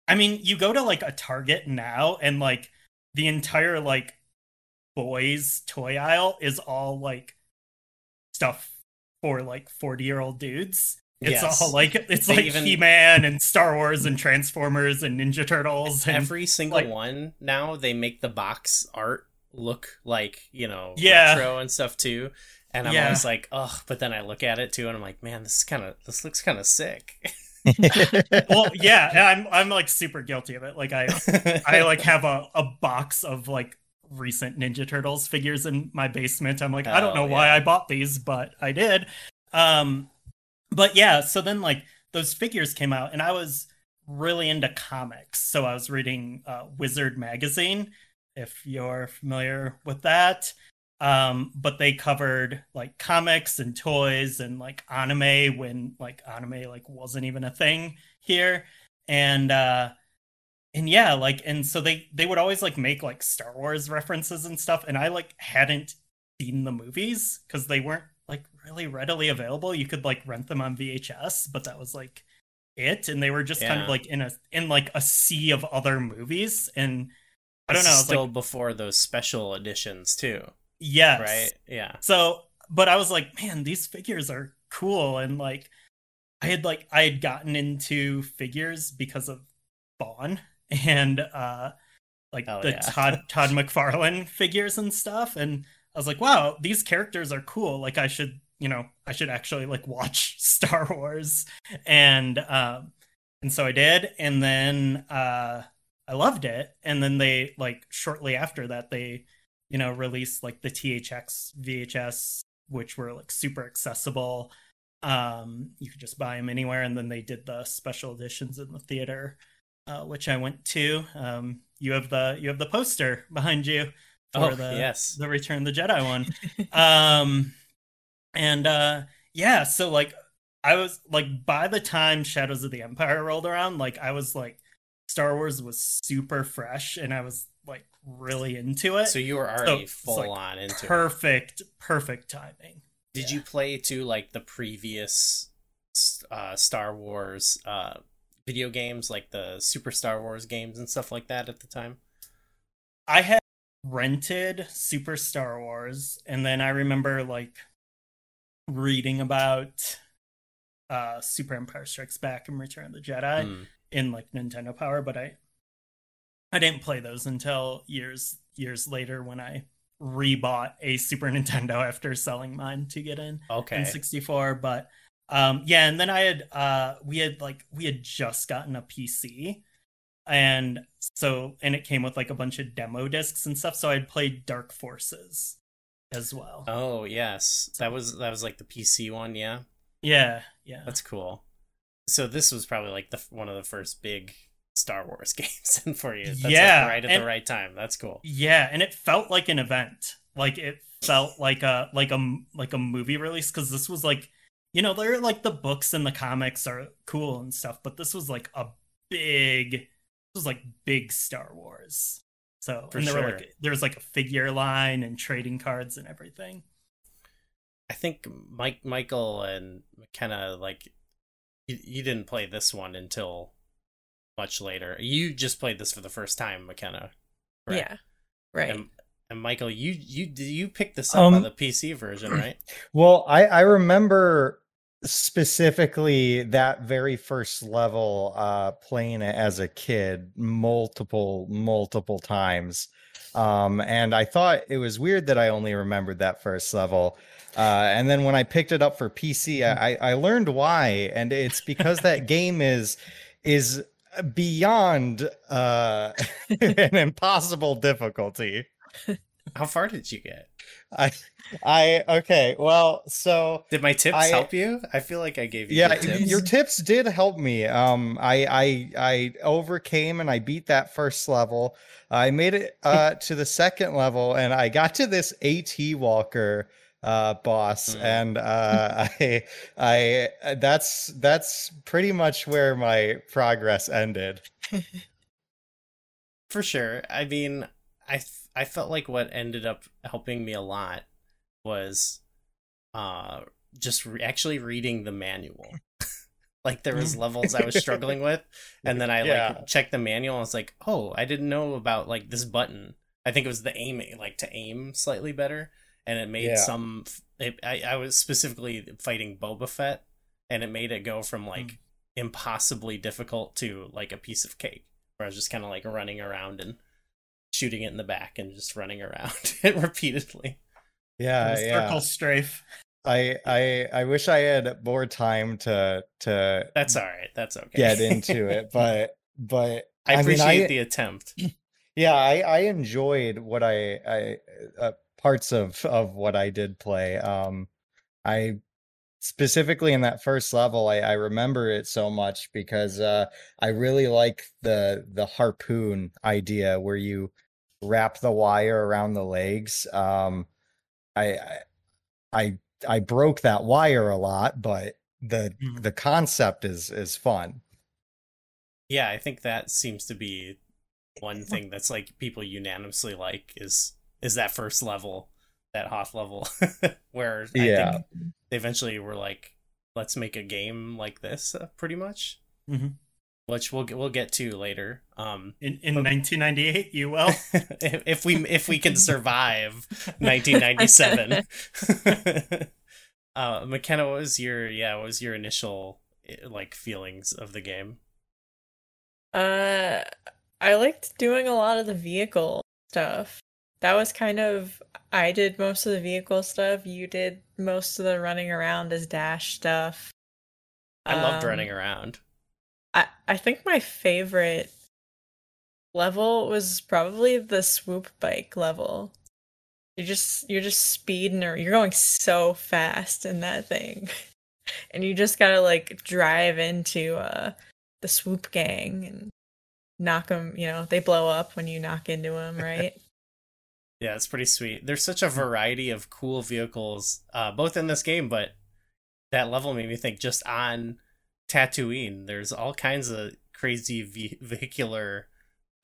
I mean, you go to like a Target now and like the entire like boys toy aisle is all like stuff for like forty year old dudes. It's yes. all like, it's they like even... He-Man and Star Wars and Transformers and Ninja Turtles. And every single like, one now, they make the box art look like, you know, yeah. retro and stuff too. And I'm yeah. always like, oh, but then I look at it too, and I'm like, man, this is kind of, this looks kind of sick. Well, yeah, I'm, I'm like super guilty of it. Like I, I like have a, a box of like recent Ninja Turtles figures in my basement. I'm like, oh, I don't know yeah. why I bought these, but I did. Um, but yeah, so then like those figures came out, and I was really into comics. So I was reading uh, Wizard magazine, if you're familiar with that. Um, but they covered like comics and toys and like anime when like anime like wasn't even a thing here. And uh and yeah, like and so they they would always like make like Star Wars references and stuff, and I like hadn't seen the movies because they weren't like really readily available. You could like rent them on V H S, but that was like it, and they were just yeah. kind of like in a in like a sea of other movies, and I don't know, it's still like, before those special editions too. Yes. Right. Yeah. So, but I was like, man, these figures are cool. And like, I had like, I had gotten into figures because of Vaughn and uh, like oh, the yeah. Todd, Todd McFarlane figures and stuff. And I was like, wow, these characters are cool. Like I should, you know, I should actually like watch Star Wars. And, um, and so I did. And then uh, I loved it. And then they like shortly after that, they, you know, release like the T H X V H S, which were like super accessible. Um, you could just buy them anywhere. And then they did the special editions in the theater, uh, which I went to. Um, you have the you have the poster behind you for oh, the yes. the Return of the Jedi one. um, and uh, yeah, so like I was like, by the time Shadows of the Empire rolled around, like I was like, Star Wars was super fresh, and I was like really into it. So you were already so, full like on into perfect, it. Perfect, perfect timing. Did yeah. you play to like the previous uh, Star Wars uh, video games, like the Super Star Wars games and stuff like that at the time? I had rented Super Star Wars, and then I remember like reading about uh, Super Empire Strikes Back and Return of the Jedi mm. in like Nintendo Power, but I. I didn't play those until years years later when I rebought a Super Nintendo after selling mine to get an okay. N sixty-four. But um, yeah, and then I had uh, we had like we had just gotten a P C, and so and it came with like a bunch of demo discs and stuff. So I'd played Dark Forces as well. Oh yes, that was that was like the P C one, yeah. Yeah, yeah. That's cool. So this was probably like the one of the first big Star Wars games in for you. That's yeah, like right at and, the right time. That's cool. Yeah, and it felt like an event. Like it felt like a like a like a movie release, because this was like, you know, they're like the books and the comics are cool and stuff, but this was like a big this was like big Star Wars. So for and there sure. were like there was like a figure line and trading cards and everything. I think Mike Michael and McKenna, like you, you didn't play this one until much later. You just played this for the first time, McKenna. Right? Yeah, right. And, and Michael, you you you picked this up um, on the P C version, right? Well, I I remember specifically that very first level, uh, playing it as a kid multiple multiple times, um, and I thought it was weird that I only remembered that first level. Uh, and then when I picked it up for P C, I I learned why, and it's because that game is is. beyond uh an impossible difficulty. How far did you get? I, I, okay. Well, so did my tips I, help you? I feel like I gave you yeah, tips. Your tips did help me. Um, I, I, I overcame and I beat that first level. I made it uh, to the second level, and I got to this AT Walker uh, boss. Mm. And uh, I, I, that's, that's pretty much where my progress ended. For sure. I mean, I, I felt like what ended up helping me a lot was uh, just re actually reading the manual. Like, there was levels I was struggling with, and then I yeah. like checked the manual and I was like, oh, I didn't know about like this button. I think it was the aiming, like to aim slightly better, and it made yeah. some... It, I, I was specifically fighting Boba Fett, and it made it go from like mm. impossibly difficult to like a piece of cake, where I was just kind of like running around and shooting it in the back and just running around it repeatedly. Yeah, yeah. Circle strafe. I, I, I wish I had more time to, to that's all right. That's okay. Get into it. But, but I, I appreciate mean, I, the attempt. Yeah. I, I enjoyed what I, I, uh, parts of, of what I did play. Um, I specifically in that first level, I, I remember it so much because, uh, I really like the, the harpoon idea where you wrap the wire around the legs. Um, I, I, I broke that wire a lot, but the, mm. the concept is, is fun. Yeah. I think that seems to be one thing that's like people unanimously like is, is that first level, that Hoth level where I yeah. think they eventually were like, let's make a game like this uh, pretty much, mm-hmm. which we'll get, we'll get to later. Um, in in but, nineteen ninety-eight, you will. if, if we if we can survive nineteen ninety-seven. uh, McKenna, what was your yeah? What was your initial like feelings of the game? Uh, I liked doing a lot of the vehicle stuff. That was kind of I did most of the vehicle stuff. You did most of the running around as Dash stuff. I um, loved running around. I, I think my favorite level was probably the swoop bike level. You're just you're just speeding, or you're going so fast in that thing, and you just gotta like drive into uh, the swoop gang and knock them. You know they blow up when you knock into them, right? Yeah, it's pretty sweet. There's such a variety of cool vehicles, uh, both in this game, but that level made me think just on Tatooine, there's all kinds of crazy ve vehicular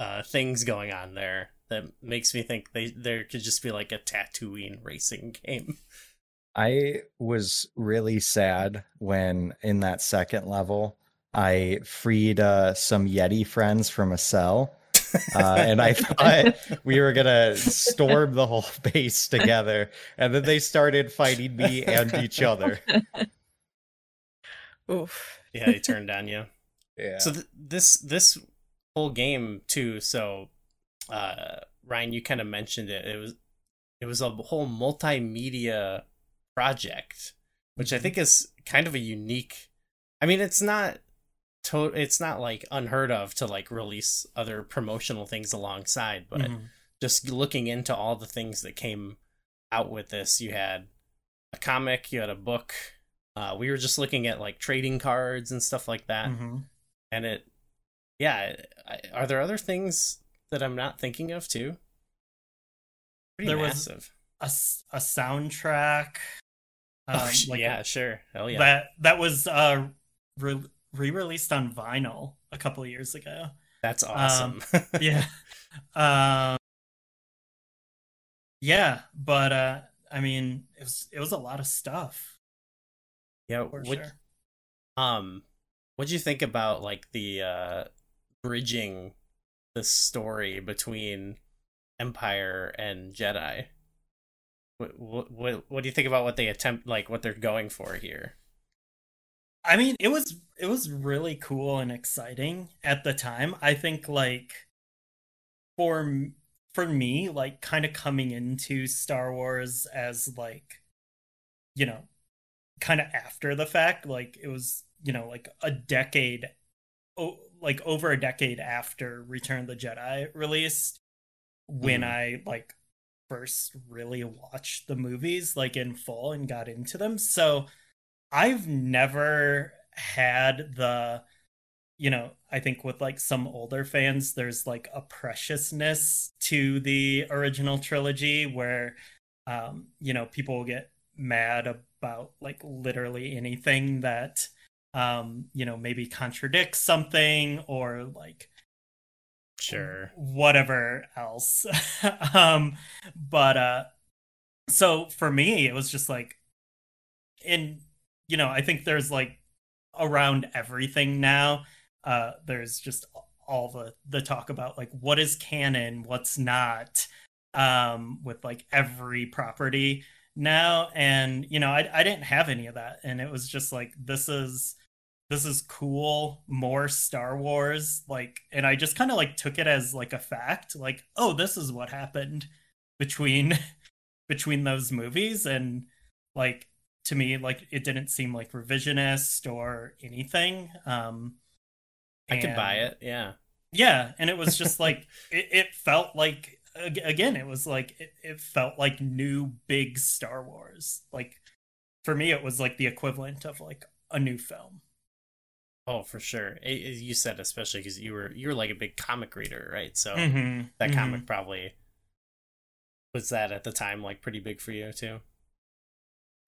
uh things going on there that makes me think they there could just be like a Tatooine racing game. I was really sad when in that second level I freed uh some Yeti friends from a cell, uh and I thought we were gonna storm the whole base together, and then they started fighting me and each other. Oof. Yeah, he turned on you. Yeah. So th this this whole game too. So, uh, Ryan, you kind of mentioned it. It was it was a whole multimedia project, which I think is kind of a unique. I mean, it's not to it's not like unheard of to like release other promotional things alongside, but mm-hmm. just looking into all the things that came out with this, you had a comic, you had a book. Uh, we were just looking at like trading cards and stuff like that. Mm-hmm. And it, yeah. I, are there other things that I'm not thinking of too? Pretty there massive. was a, a soundtrack. Um, oh, like yeah, a, sure. Hell yeah. That, that was uh, re-released on vinyl a couple of years ago. That's awesome. Um, yeah. Um, yeah. But uh, I mean, it was, it was a lot of stuff. Yeah, what, sure. um, what'd you think about like the uh, bridging the story between Empire and Jedi? What, what what what do you think about what they attempt, like what they're going for here? I mean, it was it was really cool and exciting at the time. I think like for for me, like kind of coming into Star Wars as like, you know, kind of after the fact, like it was, you know, like a decade, oh, like over a decade after Return of the Jedi released, when mm. I like first really watched the movies like in full and got into them. So I've never had the, you know, I think with like some older fans, there's like a preciousness to the original trilogy where, um, you know, people will get mad about like literally anything that, um, you know, maybe contradicts something or like, sure, whatever else. um, but, uh, so for me, it was just like, in, you know, I think there's like around everything now, uh, there's just all the, the talk about like, what is canon, what's not, um, with like every property now. And, you know, I, I didn't have any of that. And it was just like, this is, this is cool, more Star Wars. Like, and I just kind of like took it as like a fact, like, oh, this is what happened between, between those movies. And like, to me, like, it didn't seem like revisionist or anything. Um, I and, could buy it, yeah. Yeah, and it was just like, it, it felt like, again, it was like, it, it felt like new big Star Wars. Like, for me, it was like the equivalent of like a new film. Oh, for sure. It, it, you said, especially because you were, you were like a big comic reader, right? So mm-hmm. that comic mm-hmm. probably, was that at the time like pretty big for you too?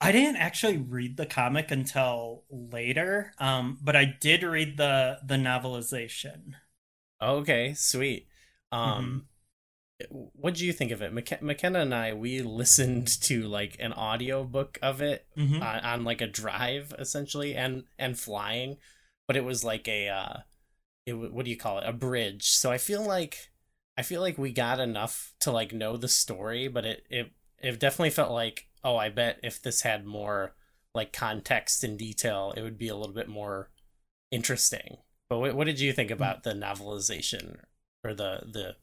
I didn't actually read the comic until later, um, but I did read the the novelization. Okay, sweet. Um, mm-hmm. What did you think of it? McK- McKenna and I, we listened to like an audiobook of it mm-hmm. on, on like a drive, essentially, and, and flying. But it was like a, uh, it what do you call it? A bridge. So I feel like I feel like we got enough to like know the story, but it it, it definitely felt like, oh, I bet if this had more like context and detail, it would be a little bit more interesting. But what, what did you think about the novelization or the the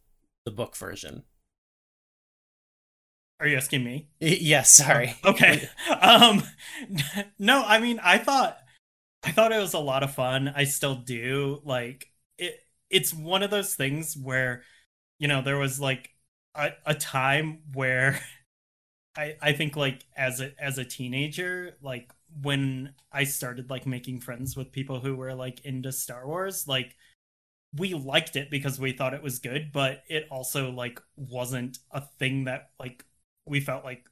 the book version? Are you asking me? Yes. Yeah, sorry. Oh, okay. um, no, I mean, I thought I thought it was a lot of fun. I still do. Like it. It's one of those things where, you know, there was like a, a time where. I, I think like as a as a teenager, like when I started like making friends with people who were like into Star Wars, like we liked it because we thought it was good, but it also like wasn't a thing that like we felt like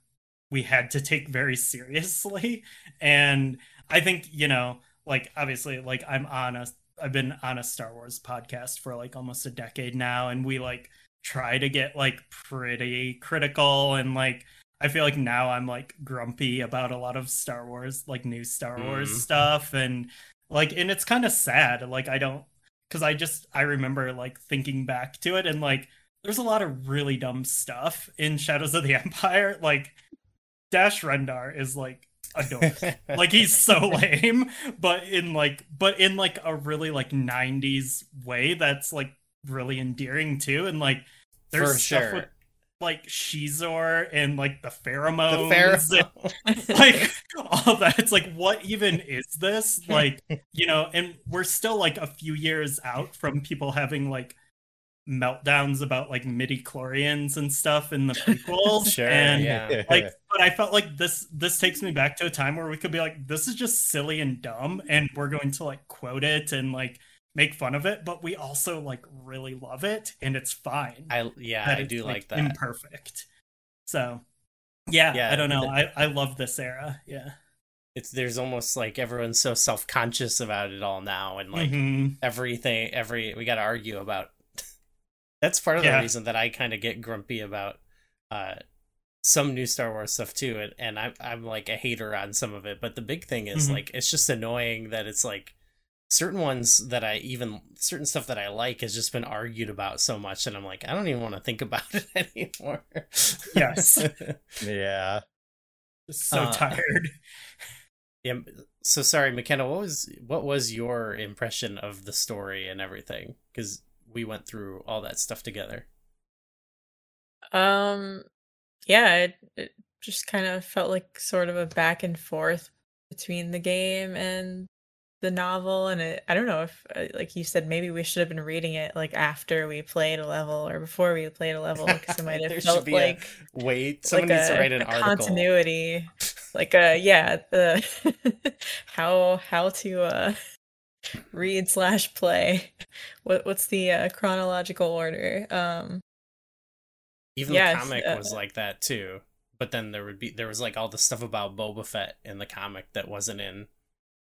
we had to take very seriously. And I think, you know, like obviously like I'm on a I've been on a Star Wars podcast for like almost a decade now, and we like try to get like pretty critical and like I feel like now I'm like grumpy about a lot of Star Wars, like new Star Wars mm. stuff. And like, and it's kind of sad. Like, I don't, cause I just, I remember like thinking back to it and like, there's a lot of really dumb stuff in Shadows of the Empire. Like Dash Rendar is like a dork. Like he's so lame, but in like, but in like a really like nineties way that's like really endearing too. And like, there's For stuff sure. with like Shizor and like the pheromones, the pheromones. And, like all that. It's like, what even is this? Like, you know, and we're still like a few years out from people having like meltdowns about like midi-chlorians and stuff in the prequels. Sure, and yeah. Like, but I felt like this, this takes me back to a time where we could be like, this is just silly and dumb. And we're going to like quote it and like, make fun of it, but we also like really love it, and it's fine. I yeah, I do like, like that. Imperfect. So, yeah, yeah I don't know. I, I love this era. Yeah, it's there's almost like everyone's so self conscious about it all now, and like mm-hmm. everything, every we got to argue about. That's part of yeah. the reason that I kind of get grumpy about uh, some new Star Wars stuff too, and and I'm I'm like a hater on some of it. But the big thing is mm-hmm. like it's just annoying that it's like. Certain ones that I even certain stuff that I like has just been argued about so much and I'm like, I don't even want to think about it anymore. Yes. Yeah. Just so uh, tired. Yeah. So sorry, McKenna, what was what was your impression of the story and everything? Because we went through all that stuff together. Um yeah, it, it just kind of felt like sort of a back and forth between the game and the novel, and it, I don't know if, like you said, maybe we should have been reading it like after we played a level or before we played a level, because it might have felt like a, wait, someone like needs a, to write an article. Continuity, like a yeah, the how how to uh, read slash play. What what's the uh, chronological order? Um, Even yeah, the comic uh, was like that too, but then there would be there was like all the stuff about Boba Fett in the comic that wasn't in.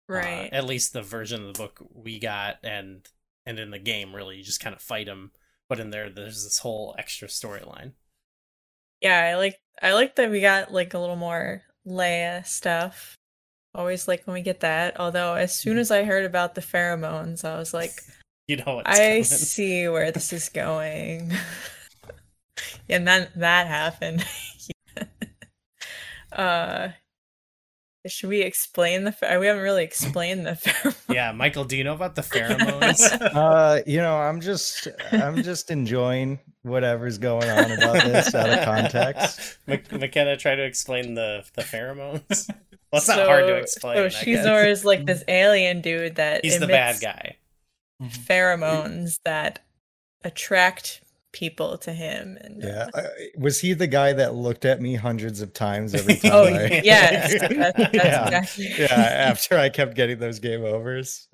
Right. Uh, at least the version of the book we got, and and in the game, really, you just kind of fight him. But in there, there's this whole extra storyline. Yeah, I like I like that we got like a little more Leia stuff. Always like when we get that. Although as soon as I heard about the pheromones, I was like, you know, what's I coming. see where this is going. And then that happened. uh. Should we explain the? Pher- we haven't really explained the pheromones. Yeah, Michael, do you know about the pheromones? uh, you know, I'm just, I'm just enjoying whatever's going on about this out of context. Mc- McKenna, try to explain the the pheromones. Well, it's so, not hard to explain. So Shizor is like this alien dude that he's the bad guy. Pheromones that attract people to him, and yeah uh, was he the guy that looked at me hundreds of times every time? oh I... yes that, that's yeah. Exactly. Yeah, after I kept getting those game overs.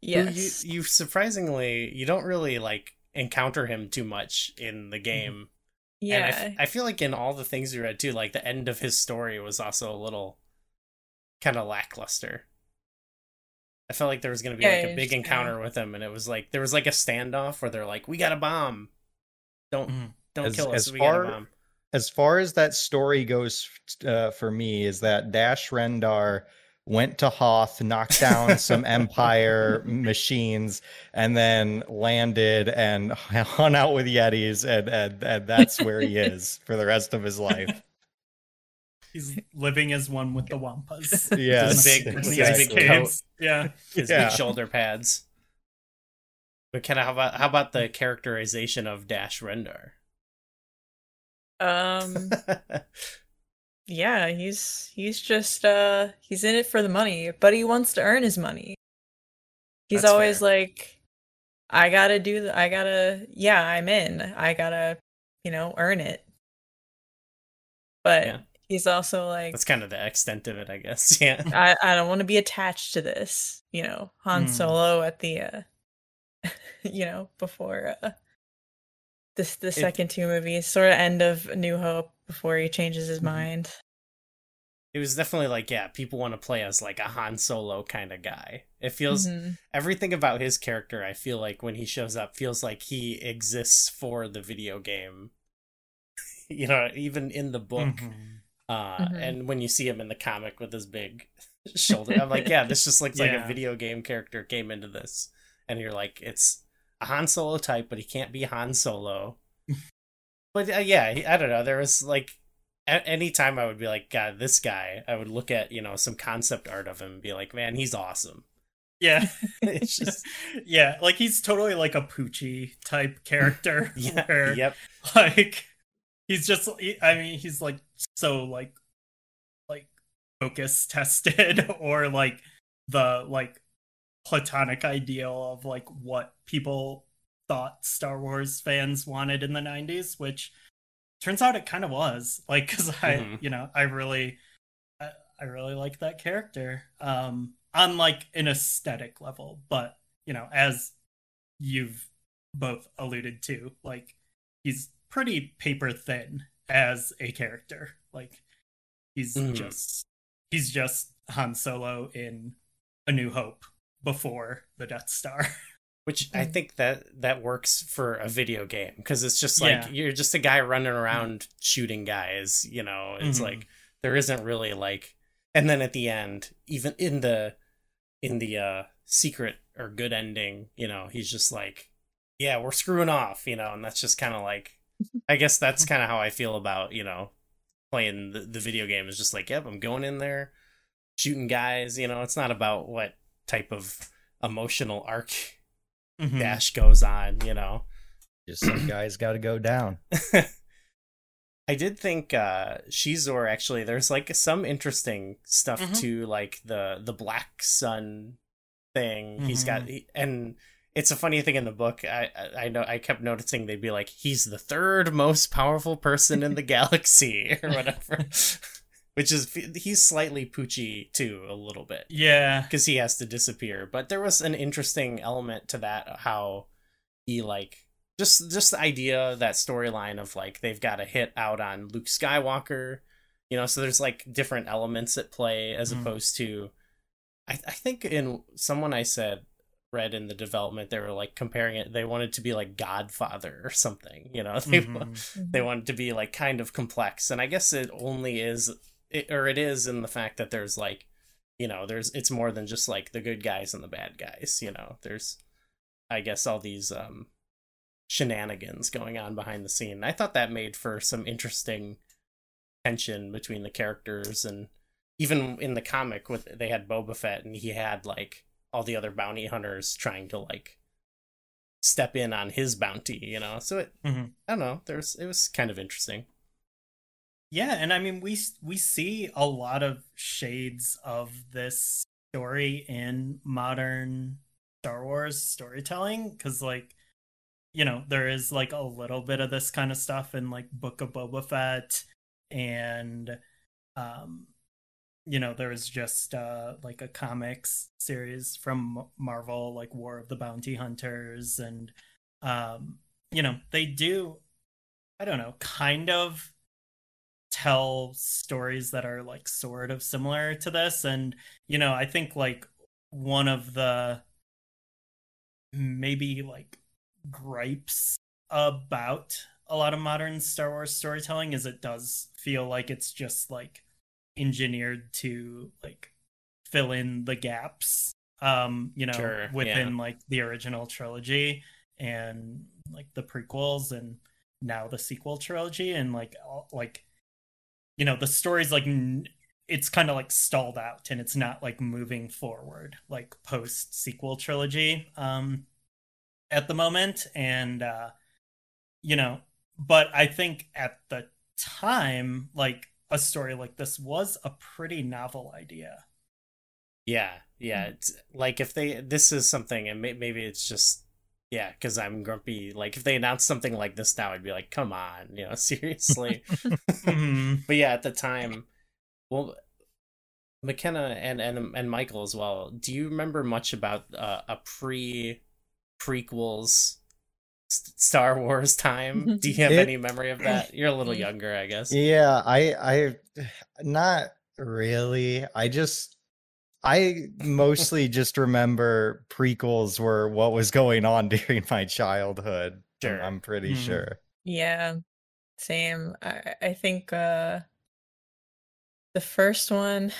Yes, you, you surprisingly you don't really like encounter him too much in the game. Yeah, and I, f- I feel like in all the things you read too, like the end of his story was also a little kind of lackluster. I felt like there was going to be yeah, like a big encounter with him, and it was like there was like a standoff where they're like, we got a bomb. Don't don't as, kill us. As we far, got a bomb. As far as that story goes, uh, for me, is that Dash Rendar went to Hoth, knocked down some Empire machines, and then landed and hung out with Yetis, and, and, and that's where he is for the rest of his life. He's living as one with the Wampas. Yes, his big, exactly. Big coat. Yeah, his yeah. big shoulder pads. But kind of how about how about the characterization of Dash Rendar? Um, yeah, he's he's just uh he's in it for the money, but he wants to earn his money. He's That's always fair. Like, I gotta do, the, I gotta, yeah, I'm in, I gotta, you know, earn it. But yeah. He's also like, that's kind of the extent of it, I guess. Yeah, I I don't want to be attached to this, you know, Han mm. Solo at the. Uh, you know, before uh, this the second it, two movies, sort of end of New Hope before he changes his mind. It was definitely like, yeah, people want to play as like a Han Solo kind of guy. It feels mm-hmm. everything about his character, I feel like when he shows up, feels like he exists for the video game. You know, even in the book. Mm-hmm. Uh, mm-hmm. And when you see him in the comic with his big shoulder, I'm like, yeah, this just looks yeah. like a video game character came into this. And you're like, it's a Han Solo type, but he can't be Han Solo. But uh, yeah, I don't know. There was like, at any time I would be like, God, this guy, I would look at, you know, some concept art of him and be like, man, he's awesome. Yeah. It's just, yeah. Like he's totally like a Poochie type character. Yeah. Where, yep. Like he's just, I mean, he's like, so like, like focus tested or like the, like, platonic ideal of like what people thought Star Wars fans wanted in the nineties, which turns out it kind of was like, because I mm-hmm. you know I really I, I really like that character um on like an aesthetic level, but you know, as you've both alluded to, like he's pretty paper thin as a character. Like he's mm. just he's just Han Solo in A New Hope before the Death Star. Which I think that that works for a video game, because it's just like yeah. you're just a guy running around mm-hmm. shooting guys, you know. It's mm-hmm. like there isn't really like, and then at the end, even in the in the uh secret or good ending, you know, he's just like, yeah, we're screwing off, you know. And that's just kind of like, I guess that's kind of how I feel about, you know, playing the, the video game. Is just like, yep, I'm going in there shooting guys, you know. It's not about what type of emotional arc mm-hmm. Dash goes on, you know. Just some guys got to go down. I did think uh Shizor, actually, there's like some interesting stuff mm-hmm. to like the the Black Sun thing. Mm-hmm. He's got, he, and it's a funny thing in the book. I, I I know I kept noticing they'd be like, he's the third most powerful person in the galaxy or whatever. Which is, he's slightly poochy too, a little bit. Yeah. Because he has to disappear. But there was an interesting element to that, how he, like, just just the idea, that storyline of, like, they've got a hit out on Luke Skywalker, you know, so there's, like, different elements at play as mm. opposed to, I, I think in someone I said, read in the development, they were, like, comparing it, they wanted to be, like, Godfather or something, you know, they, mm-hmm. they wanted to be, like, kind of complex, and I guess it only is... It, or it is in the fact that there's, like, you know, there's, it's more than just, like, the good guys and the bad guys, you know, there's, I guess, all these um, shenanigans going on behind the scene. And I thought that made for some interesting tension between the characters, and even in the comic with, they had Boba Fett, and he had, like, all the other bounty hunters trying to, like, step in on his bounty, you know, so it, mm-hmm. I don't know, there's, it was kind of interesting. Yeah, and I mean, we we see a lot of shades of this story in modern Star Wars storytelling, because, like, you know, there is, like, a little bit of this kind of stuff in, like, Book of Boba Fett, and, um, you know, there was just, uh, like, a comics series from Marvel, like, War of the Bounty Hunters, and, um, you know, they do, I don't know, kind of... tell stories that are, like, sort of similar to this. And, you know, I think, like, one of the maybe, like, gripes about a lot of modern Star Wars storytelling is it does feel like it's just, like, engineered to, like, fill in the gaps, um, you know, sure, within, yeah. like, the original trilogy and, like, the prequels and now the sequel trilogy, and, like, all, like, you know, the story's, like, it's kind of, like, stalled out, and it's not, like, moving forward, like, post-sequel trilogy um, at the moment. And, uh, you know, but I think at the time, like, a story like this was a pretty novel idea. Yeah, yeah. It's, like, if they, this is something, and may, maybe it's just, yeah, because I'm grumpy. Like, if they announced something like this now, I'd be like, come on, you know, seriously. But yeah, at the time, well, McKenna and, and, and Michael as well, do you remember much about uh, a pre-prequels st- Star Wars time? Do you have it, any memory of that? You're a little younger, I guess. Yeah, I, I, not really. I just... I mostly just remember prequels were what was going on during my childhood. Sure. I'm pretty mm-hmm. sure. Yeah, same. I, I think uh, the first one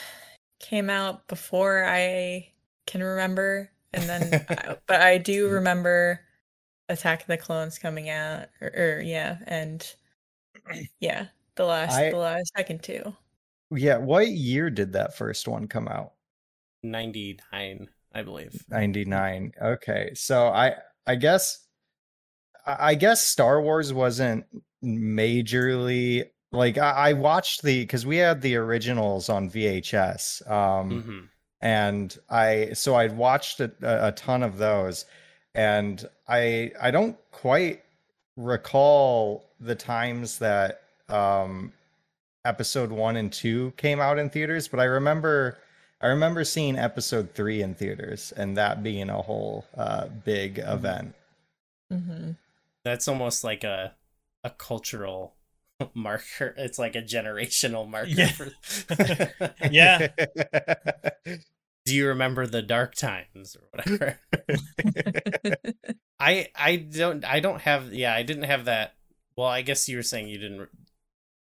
came out before I can remember, and then, I, but I do remember Attack of the Clones coming out, or, or yeah, and yeah, the last, I, the last second two. Yeah, what year did that first one come out? ninety-nine, I believe. ninety-nine. Okay, so I, I guess, I guess Star Wars wasn't majorly like I, I watched the because we had the originals on V H S, um, mm-hmm. and I so I watched a, a ton of those, and I I don't quite recall the times that um, episode one and two came out in theaters, but I remember. I remember seeing episode three in theaters and that being a whole uh, big event. Mm-hmm. That's almost like a a cultural marker. It's like a generational marker. Yeah. For... yeah. Do you remember the dark times or whatever? I I don't I don't have yeah I didn't have that. Well, I guess you were saying you didn't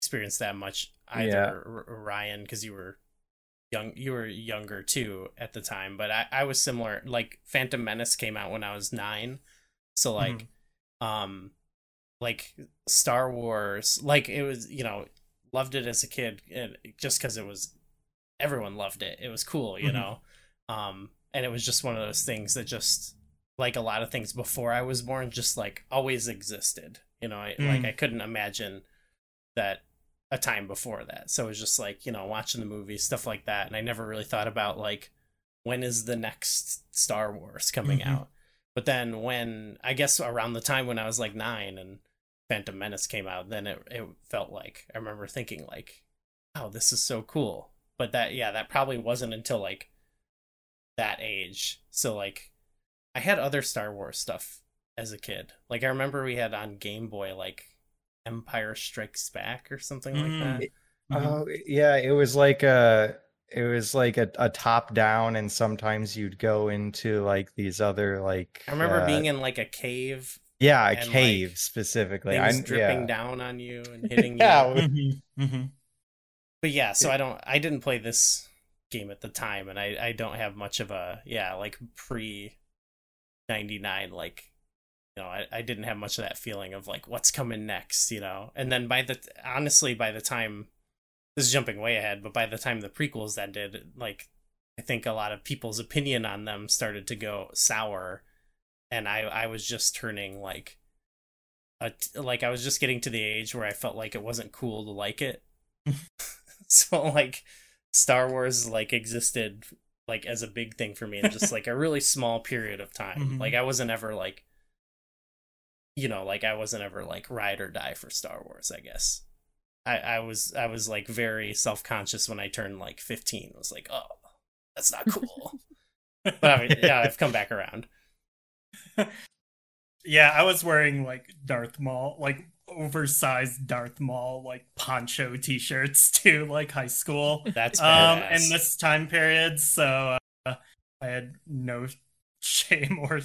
experience that much either, yeah. R- Ryan, because you were. Young, you were younger too at the time, but I, I was similar. Like Phantom Menace came out when I was nine, so like, mm-hmm. um, like Star Wars, like it was, you know, loved it as a kid, and just because it was, everyone loved it. It was cool, you mm-hmm. know, um, and it was just one of those things that just like a lot of things before I was born, just like always existed. You know, I, mm-hmm. like I couldn't imagine that. A time before that, so it was just like, you know, watching the movie, stuff like that, and I never really thought about like when is the next Star Wars coming mm-hmm. out? But then when, I guess around the time when I was like nine and Phantom Menace came out, then it, it felt like, I remember thinking like, oh, this is so cool. But that, yeah, that probably wasn't until like that age. So like I had other Star Wars stuff as a kid. Like I remember we had on Game Boy, like Empire Strikes Back or something mm. like that. Oh, yeah, it was like a it was like a, a top down, and sometimes you'd go into like these other like I remember uh, being in like a cave. Yeah, a cave like, specifically. Things I'm dripping yeah. down on you and hitting yeah. you. mm-hmm. But yeah, so I don't I didn't play this game at the time, and I, I don't have much of a yeah, like pre ninety-nine like you know, I, I didn't have much of that feeling of like what's coming next, you know. And then by the honestly by the time this is jumping way ahead, but by the time the prequels ended, like, I think a lot of people's opinion on them started to go sour, and I, I was just turning, like, a, like I was just getting to the age where I felt like it wasn't cool to like it. So, like, Star Wars, like, existed, like, as a big thing for me in just, like, a really small period of time. Mm-hmm. Like, I wasn't ever, like, you know, like, I wasn't ever, like, ride or die for Star Wars, I guess. I, I was I was like very self-conscious when I turned like fifteen. I was like, oh, that's not cool. But I mean, yeah, I've come back around. Yeah, I was wearing like Darth Maul, like oversized Darth Maul, like poncho t-shirts to like high school. That's badass. Um, in this time period, so uh, I had no shame or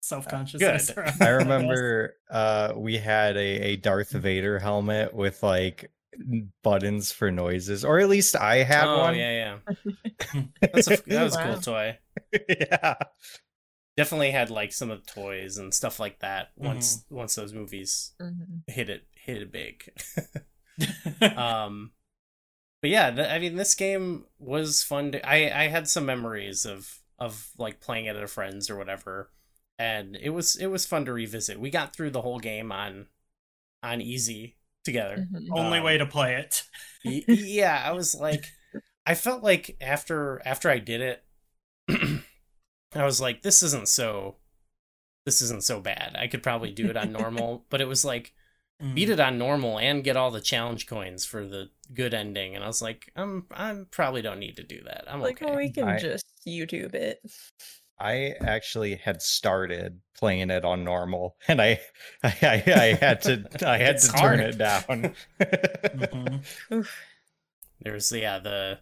self-consciousness. Uh, I remember uh, we had a, a Darth Vader helmet with like buttons for noises, or at least I had oh, one. Yeah, yeah. That's a, that was wow. a cool toy. Yeah, definitely had like some of the toys and stuff like that. Once mm-hmm. once those movies mm-hmm. hit it hit it big. um, but yeah, th- I mean, this game was fun. To- I I had some memories of of like playing it at a friend's or whatever, and it was it was fun to revisit. We got through the whole game on on easy together. Mm-hmm. Um, only way to play it. y- yeah, I was like, I felt like after after I did it, I was like, this isn't so, this isn't so bad. I could probably do it on normal, but it was like, mm. beat it on normal and get all the challenge coins for the good ending. And I was like, I'm I probably don't need to do that. I'm like, okay. Well, we can I... just YouTube it. I actually had started playing it on normal, and I, I, I, I had to, I had to hard. turn it down. Mm-hmm. There's yeah, the,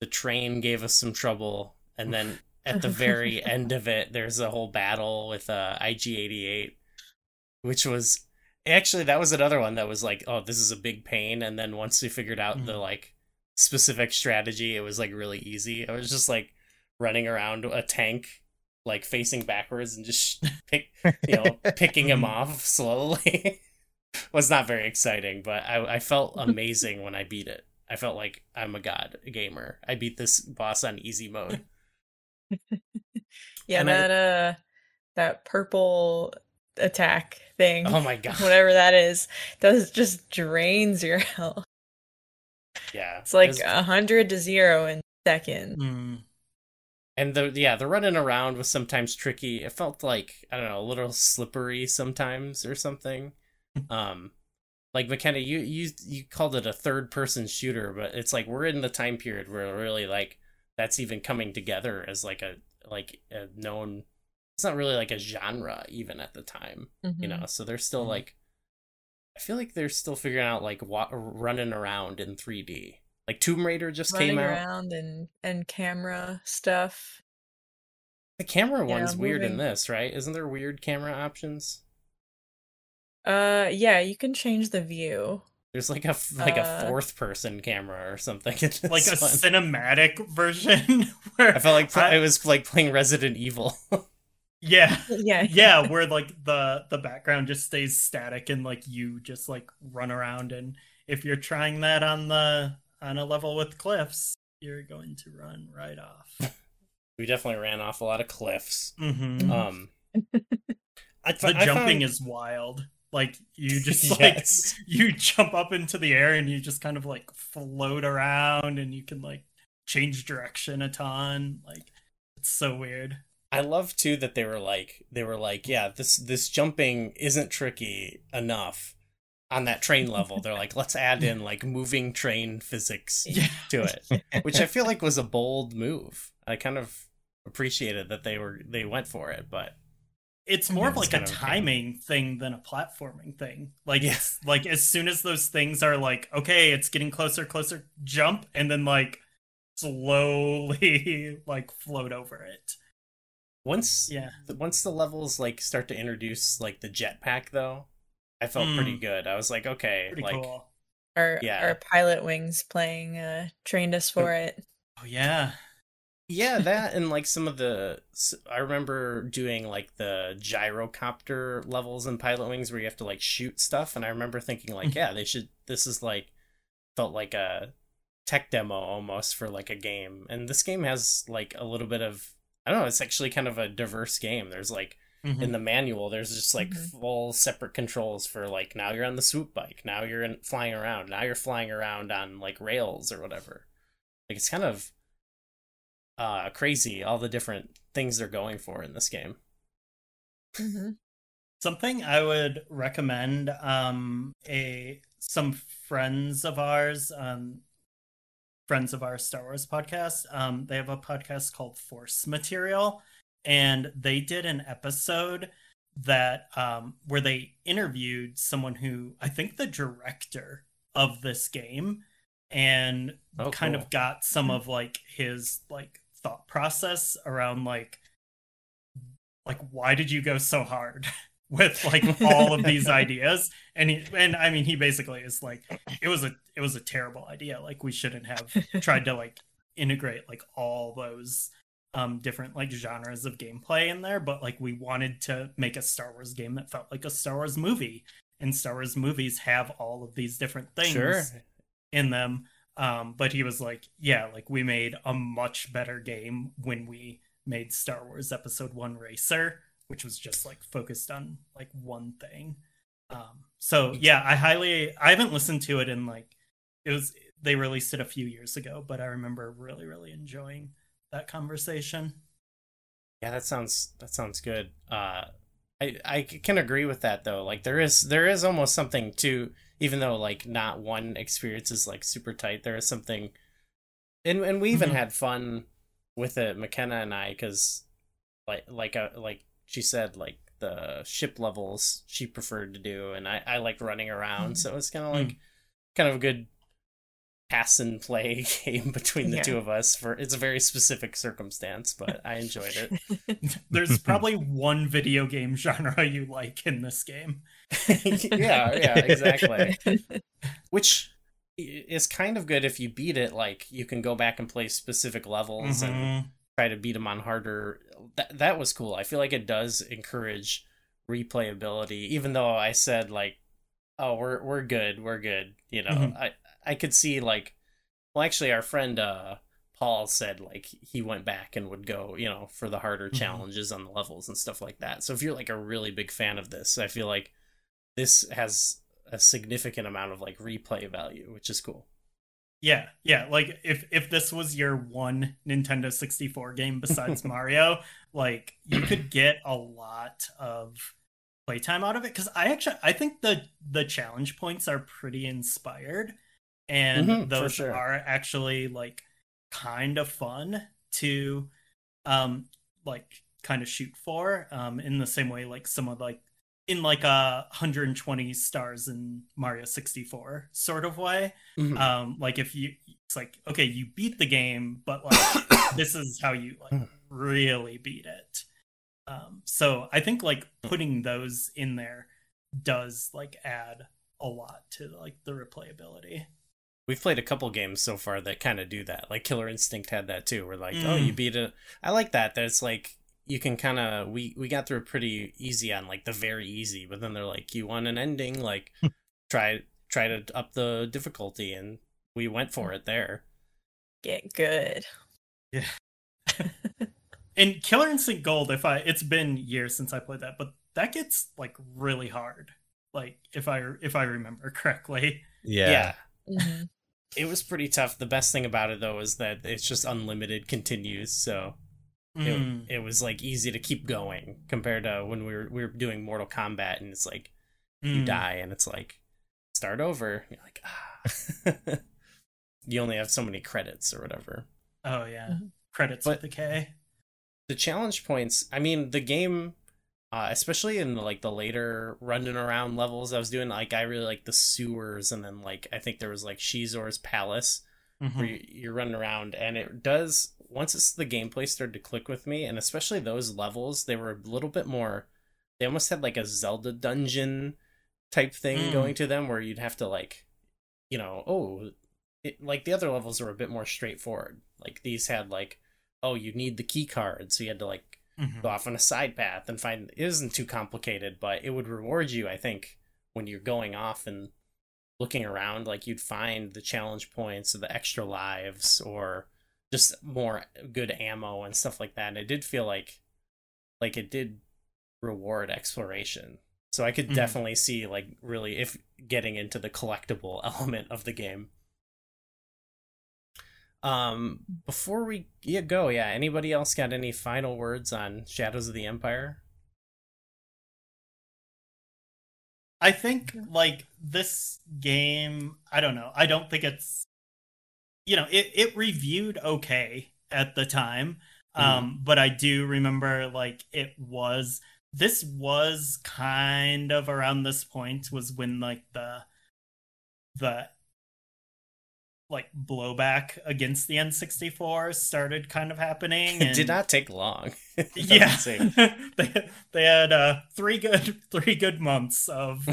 the train gave us some trouble, and then at the very end of it, there's a whole battle with uh, I G eighty-eight, which was actually that was another one that was like, oh, this is a big pain, and then once we figured out mm-hmm. the like specific strategy, it was like really easy. I was just like running around a tank, like facing backwards and just pick, you know, picking him off slowly. Was not very exciting, but I, I felt amazing when I beat it. I felt like I'm a god a gamer. I beat this boss on easy mode. Yeah, and that I, uh, that purple attack thing. Oh my god, whatever that is, does just drains your health. Yeah, it's like a hundred to zero in seconds. Mm. And the yeah, the running around was sometimes tricky. It felt like, I don't know, a little slippery sometimes or something. Um, like, McKenna, you, you you called it a third-person shooter, but it's like we're in the time period where really, like, that's even coming together as, like, a like a known... It's not really, like, a genre even at the time, mm-hmm. you know? So they're still, mm-hmm. like... I feel like they're still figuring out, like, wa- running around in three D. Like Tomb Raider just Running came out. Around and, and camera stuff. The camera yeah, one's moving. Weird in this, right? Isn't there weird camera options? Uh, yeah, you can change the view. There's like a like uh, a fourth person camera or something. Like a one. Cinematic version. Where I felt like I, I was like playing Resident Evil. Yeah. yeah, yeah, yeah. Where like the the background just stays static and like you just like run around, and if you're trying that on the on a level with cliffs, you're going to run right off. We definitely ran off a lot of cliffs. Mm-hmm. Um, I, the I jumping found... is wild. Like, you just, yes. like, you jump up into the air and you just kind of, like, float around, and you can, like, change direction a ton. Like, It's so weird. I love too that they were like they were like, yeah, this this jumping isn't tricky enough on that train level. They're like, let's add in like moving train physics yeah. to it. Which I feel like was a bold move. I kind of appreciated that they were they went for it, but it's more of like a timing thing than a platforming thing. Like yeah. it's like as soon as those things are like, okay, it's getting closer, closer, jump, and then like slowly like float over it. Once yeah. the, once the levels like start to introduce like the jetpack though, I felt mm. pretty good. I was like, okay, pretty like cool. our yeah. our Pilot Wings playing uh, trained us for it. Oh yeah. Yeah, that and like some of the I remember doing like the gyrocopter levels in Pilot Wings where you have to like shoot stuff, and I remember thinking like, yeah, they should this is like felt like a tech demo almost for like a game. And this game has like a little bit of I don't know, it's actually kind of a diverse game. There's like mm-hmm. in the manual, there's just like mm-hmm. full separate controls for like now you're on the swoop bike, now you're in, flying around, now you're flying around on like rails or whatever. Like it's kind of uh, crazy all the different things they're going for in this game. Mm-hmm. Something I would recommend um, a some friends of ours. Um, friends of our Star Wars podcast. Um, they have a podcast called Force Material, and they did an episode that um, where they interviewed someone who, I think the director of this game, and oh, kind cool. of got some of like his like thought process around like, like, why did you go so hard with like all of these ideas? And he, and I mean, he basically is like, it was a, it was a terrible idea. Like we shouldn't have tried to like integrate like all those um, different like genres of gameplay in there. But like, we wanted to make a Star Wars game that felt like a Star Wars movie, and Star Wars movies have all of these different things sure. in them. Um, but he was like, yeah, like we made a much better game when we made Star Wars Episode One Racer, which was just like focused on like one thing. Um, so yeah, I highly, I haven't listened to it in like, it was, they released it a few years ago, but I remember really, really enjoying that conversation. Yeah, that sounds, that sounds good. Uh, I, I can agree with that though. Like there is, there is almost something to, even though like not one experience is like super tight, there is something, and and we even mm-hmm. had fun with it, McKenna and I, cause like, like a, like, she said like the ship levels she preferred to do, and I, I like running around, so it's kind of like mm. kind of a good pass and play game between the yeah. two of us. For it's a very specific circumstance, but I enjoyed it. There's probably one video game genre you like in this game. yeah, yeah, exactly. Which is kind of good if you beat it. Like you can go back and play specific levels mm-hmm. and try to beat them on harder. That that was cool. I feel like it does encourage replayability, even though I said like, oh, we're we're good, we're good, you know. Mm-hmm. I I could see like, well, actually, our friend uh Paul said like he went back and would go, you know, for the harder mm-hmm. challenges on the levels and stuff like that. So if you're like a really big fan of this, I feel like this has a significant amount of like replay value, which is cool. Yeah, yeah, like, if, if this was your one Nintendo sixty-four game besides Mario, like, you could get a lot of playtime out of it, because I actually, I think the, the challenge points are pretty inspired, and mm-hmm, those for sure. are actually, like, kind of fun to, um, like, kind of shoot for, um, in the same way, like, some of, like, in like a one hundred twenty stars in Mario sixty-four sort of way. Mm-hmm. Um, like if you, it's like, okay, you beat the game, but like, this is how you like really beat it. Um, so I think like putting those in there does like add a lot to like the replayability. We've played a couple games so far that kind of do that. Like Killer Instinct had that too. We're like, mm. oh, you beat it. I like that. That's like, you can kind of we we got through pretty easy on like the very easy, but then they're like, you want an ending, like try try to up the difficulty, and we went for it there. Get good. Yeah. And Killer Instinct Gold, if I it's been years since I played that, but that gets like really hard, like if I if I remember correctly. Yeah. Yeah. Mm-hmm. It was pretty tough. The best thing about it though is that it's just unlimited continues, so Mm. It, it was like easy to keep going compared to when we were we were doing Mortal Kombat, and it's like mm. you die and it's like start over. You're like ah, you only have so many credits or whatever. Oh yeah, mm-hmm. Credits but with the K. The challenge points. I mean, the game, uh, especially in like the later running around levels I was doing, like I really like the sewers, and then like I think there was like Shizor's Palace. Mm-hmm. Where you're running around, and it does, once it's the gameplay started to click with me, and especially those levels, they were a little bit more, they almost had like a Zelda dungeon type thing mm. going to them, where you'd have to like, you know, oh, it, like the other levels were a bit more straightforward. Like these had like, oh, you need the key card, so you had to like mm-hmm. go off on a side path and find, it isn't too complicated, but it would reward you, I think, when you're going off and looking around, like you'd find the challenge points or the extra lives or just more good ammo and stuff like that. And it did feel like like it did reward exploration. So I could mm-hmm. definitely see like really if getting into the collectible element of the game. Um, before we yeah, go, yeah, anybody else got any final words on Shadows of the Empire? I think, like, this game, I don't know, I don't think it's, you know, it, it reviewed okay at the time, mm. um, but I do remember, like, it was, this was kind of around this point was when, like, the, the, like, blowback against the N sixty-four started kind of happening. And... it did not take long. Yeah. they, they had uh, three good three good months of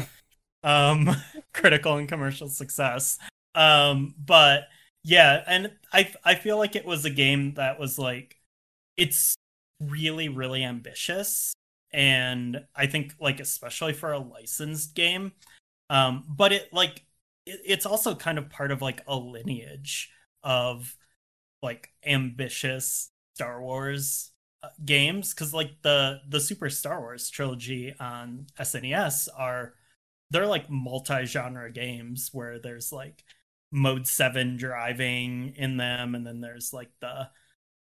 um, critical and commercial success. Um, but, yeah, and I, I feel like it was a game that was, like, it's really, really ambitious. And I think, like, especially for a licensed game. Um, but it, like... it's also kind of part of like a lineage of like ambitious Star Wars games, because like the the Super Star Wars trilogy on S N E S are they're like multi-genre games where there's like mode seven driving in them, and then there's like the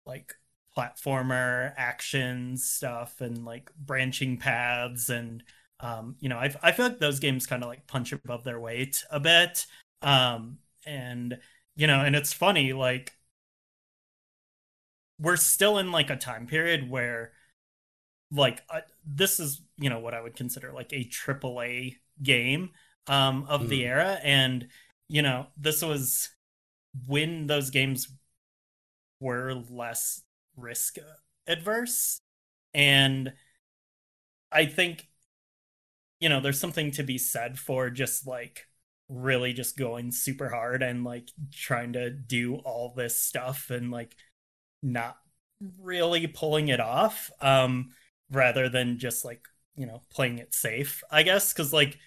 like platformer action stuff and like branching paths and Um, you know, I, I feel like those games kind of like punch above their weight a bit. Um, and, you know, and it's funny, like, we're still in like a time period where like uh, this is, you know, what I would consider like a triple A game um, of mm. the era. And, you know, this was when those games were less risk adverse. And I think, you know, there's something to be said for just like really just going super hard and like trying to do all this stuff and like not really pulling it off, um, rather than just like, you know, playing it safe, I guess. Cause like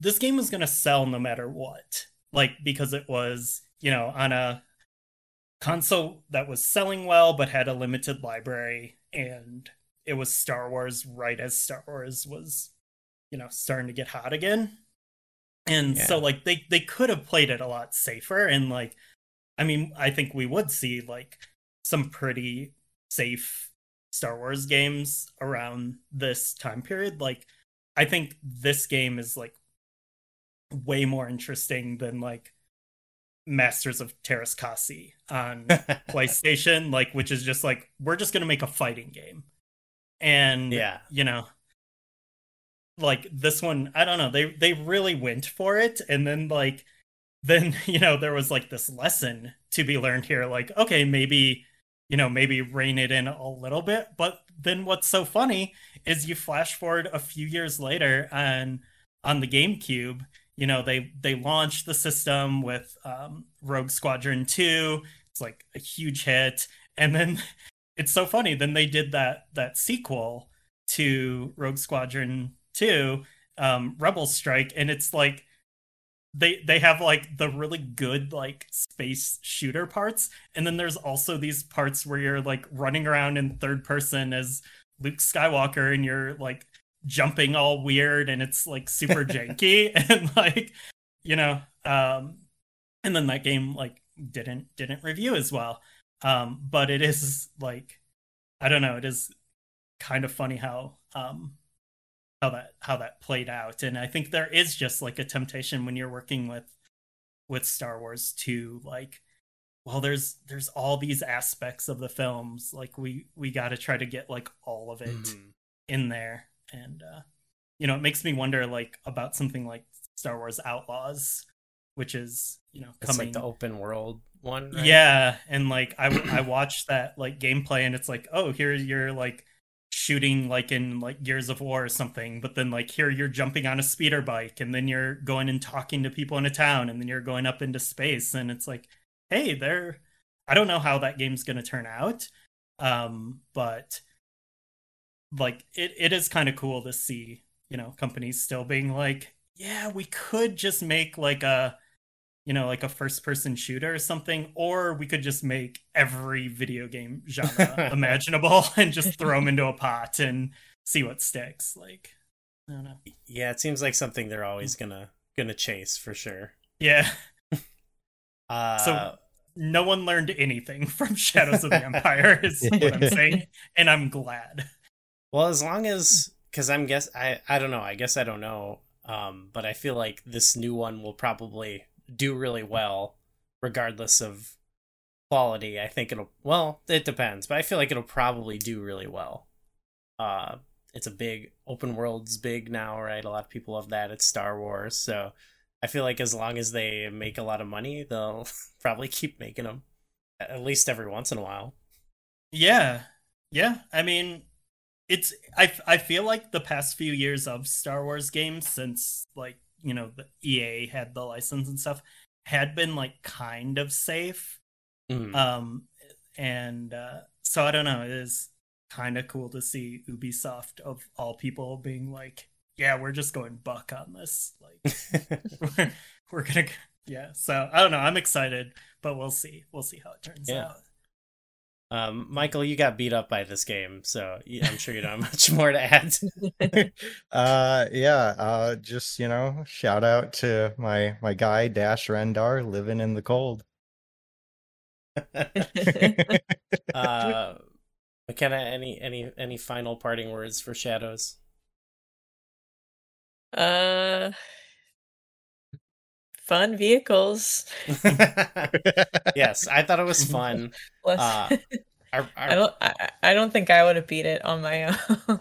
this game was going to sell no matter what, like, because it was, you know, on a console that was selling well, but had a limited library, and it was Star Wars right as Star Wars was, you know, starting to get hot again. And yeah. so like they they could have played it a lot safer, and like I mean I think we would see like some pretty safe Star Wars games around this time period. Like I think this game is like way more interesting than like Masters of Terras Kasi on PlayStation, like, which is just like we're just gonna make a fighting game. And yeah, you know, like this one, I don't know, they they really went for it. And then like then you know there was like this lesson to be learned here, like okay, maybe you know maybe rein it in a little bit. But then what's so funny is you flash forward a few years later on on the GameCube, you know, they they launched the system with um Rogue Squadron two. It's like a huge hit. And then it's so funny, then they did that that sequel to Rogue Squadron Two, um, Rebel Strike, and it's like they they have like the really good like space shooter parts, and then there's also these parts where you're like running around in third person as Luke Skywalker, and you're like jumping all weird, and it's like super janky, and like you know, um, and then that game like didn't didn't review as well, um, but it is like I don't know. It is kind of funny how um, how that how that played out, and I think there is just like a temptation when you're working with with Star Wars to like, well, there's there's all these aspects of the films, like we we got to try to get like all of it mm-hmm. in there, and uh, you know, it makes me wonder like about something like Star Wars Outlaws, which is, you know, it's coming like the open world one, right? Yeah, and like I I watched that like gameplay, and it's like, oh, here you're like shooting like in like Gears of War or something, but then like here you're jumping on a speeder bike, and then you're going and talking to people in a town, and then you're going up into space, and it's like, hey, there. I don't know how that game's going to turn out, um, but like it it is kind of cool to see, you know, companies still being like, yeah, we could just make like a, you know, like a first-person shooter or something, or we could just make every video game genre imaginable and just throw them into a pot and see what sticks. Like, I don't know. Yeah, it seems like something they're always gonna gonna chase for sure. Yeah. Uh, so no one learned anything from Shadows of the Empire, is what I'm saying, and I'm glad. Well, as long as, because I'm guess I I don't know. I guess I don't know. Um, but I feel like this new one will probably do really well regardless of quality. I think it'll, well, it depends, but I feel like it'll probably do really well. Uh, it's a big, open world's big now, right? A lot of people love that. It's Star Wars. So I feel like as long as they make a lot of money, they'll probably keep making them at least every once in a while. Yeah. Yeah. I mean, it's, I, I feel like the past few years of Star Wars games since like, you know, the E A had the license and stuff, had been like kind of safe. Mm. Um, and uh, so I don't know, it is kind of cool to see Ubisoft of all people being like, yeah, we're just going buck on this. Like we're, we're going to, yeah. So I don't know. I'm excited, but we'll see. We'll see how it turns yeah. out. Um, Michael, you got beat up by this game, so I'm sure you don't have much more to add. uh, yeah, uh, just, you know, shout out to my, my guy, Dash Rendar, living in the cold. uh, McKenna, any, any, any final parting words for Shadows? Uh, fun vehicles. Yes, I thought it was fun. Plus, uh, our, our... I, don't, I, I don't think I would have beat it on my own.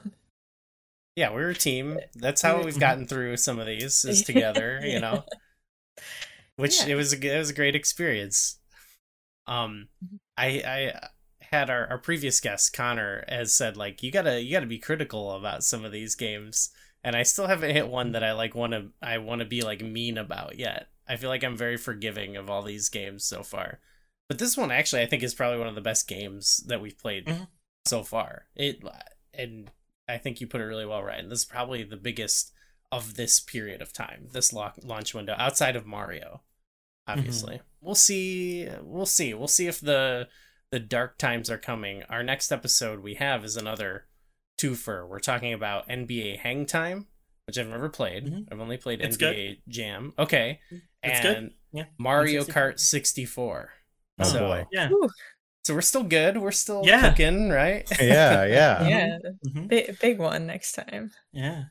Yeah, we're a team. That's how we've gotten through some of these, is together, you know. Which yeah. it was a it was a great experience. Um, I I had our, our previous guest Connor has said like you gotta you gotta be critical about some of these games, and I still haven't hit one that I like want to I want to be like mean about yet. I feel like I'm very forgiving of all these games so far. But this one, actually, I think is probably one of the best games that we've played mm-hmm. so far. It And I think you put it really well, Ryan. This is probably the biggest of this period of time, this lo- launch window, outside of Mario, obviously. Mm-hmm. We'll see. We'll see. We'll see if the the dark times are coming. Our next episode we have is another twofer. We're talking about N B A Hang Time, which I've never played. Mm-hmm. I've only played it's N B A good. Jam. Okay. It's and good. Yeah. Mario Kart sixty-four. Oh so, boy! Yeah. So we're still good. We're still yeah. cooking, right? Yeah, yeah, yeah. Mm-hmm. B- big one next time. Yeah.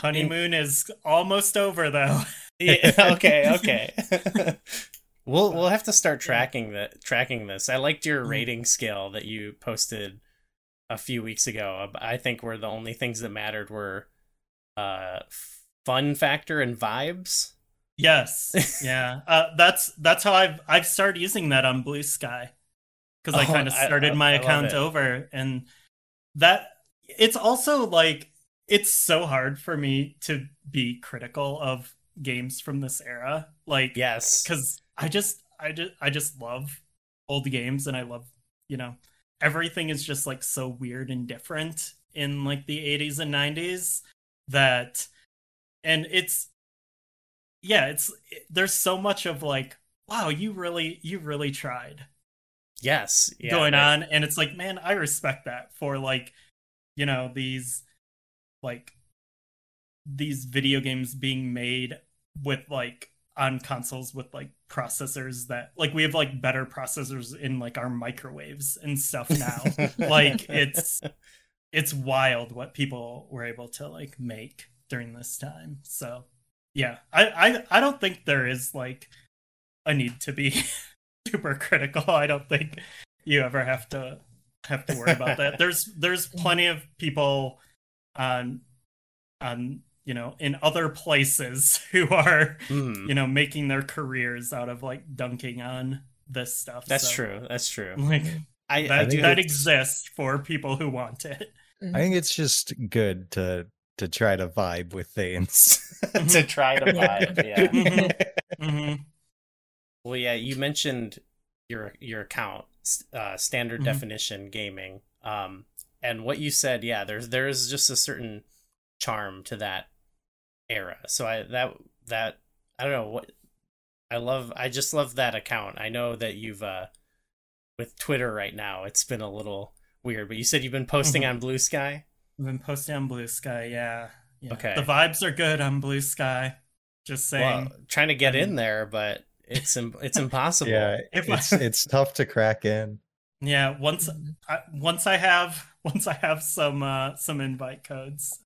Honeymoon In- is almost over, though. Yeah, okay, okay. we'll we'll have to start tracking the tracking this. I liked your rating scale that you posted a few weeks ago. I think where the only things that mattered were uh, fun factor and vibes. Yes. Yeah. Uh, that's that's how I've I've started using that on Blue Sky, because I oh, kind of started I, I, my I account over, and that it's also like it's so hard for me to be critical of games from this era. Like, yes, because I just I just I just love old games, and I love, you know, everything is just like so weird and different in like the eighties and nineties that, and it's. Yeah, it's there's so much of like, wow, you really you really tried. Yes, yeah, going right. on, and it's like, man, I respect that for like, you know, these like these video games being made with like on consoles with like processors that like we have like better processors in like our microwaves and stuff now. Like it's it's wild what people were able to like make during this time. So yeah, I I, I don't think there is like a need to be super critical. I don't think you ever have to have to worry about that. There's there's plenty of people on on you know, in other places who are, mm. you know, making their careers out of like dunking on this stuff. That's so, true. That's true. Like I, that, I think that exists for people who want it. I think it's just good to to try to vibe with things. to try to vibe, yeah. Mm-hmm. Mm-hmm. Well, yeah, you mentioned your your account, uh, standard mm-hmm. definition gaming, um, and what you said. Yeah, there's there is just a certain charm to that era. So I that that I don't know what I love. I just love that account. I know that you've uh with Twitter right now, it's been a little weird, but you said you've been posting mm-hmm. on Blue Sky. I've been posting on Blue Sky. Yeah. yeah. Okay. The vibes are good on Blue Sky. Just saying. Well, trying to get in there, but it's it's impossible. yeah. It's it's tough to crack in. Yeah. Once I, once I have once I have some uh, some invite codes.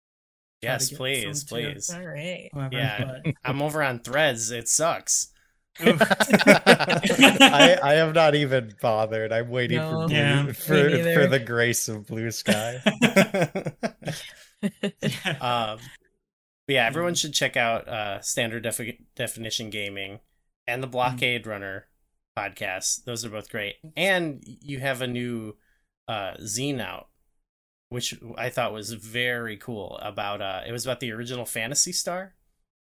Yes, please, please. All right. Whatever, yeah, but... I'm over on Threads. It sucks. I, I have not even bothered. I'm waiting no, for, blue, yeah, for, for the grace of Blue Sky. um, yeah, everyone should check out uh, Standard Defi- Definition Gaming and the Blockade mm-hmm. Runner podcast. Those are both great. And you have a new uh, zine out, which I thought was very cool about, uh, it was about the original Phantasy Star.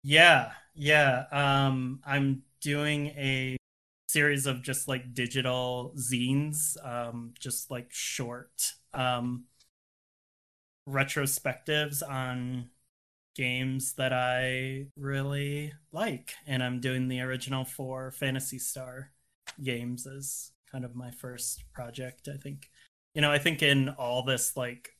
Yeah. Yeah. Um, I'm doing a series of just like digital zines, um, just like short, um, retrospectives on games that I really like. And I'm doing the original four Phantasy Star games as kind of my first project, I think. You know, I think in all this like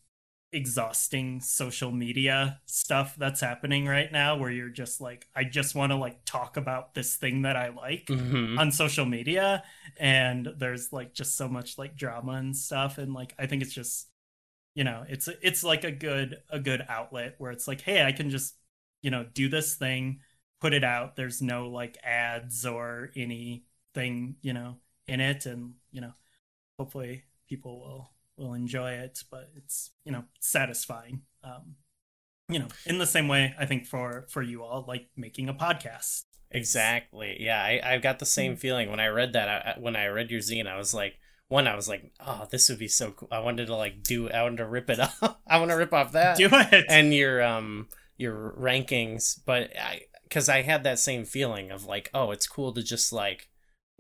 exhausting social media stuff that's happening right now, where you're just like, I just want to like talk about this thing that I like mm-hmm. on social media, and there's like just so much like drama and stuff, and like I think it's just, you know, it's it's like a good a good outlet where it's like, hey, I can just, you know, do this thing, put it out. There's no like ads or anything, you know, in it, and you know, hopefully people will will enjoy it, but it's, you know, satisfying, um you know, in the same way I think for for you all, like making a podcast. Exactly. Yeah, i i got the same feeling when I read that. I, when I read your zine, I was like, one, I was like, oh, this would be so cool. I wanted to like do I wanted to rip it up. I want to rip off that, do it, and your um your rankings. But I, because I had that same feeling of like, oh, it's cool to just like,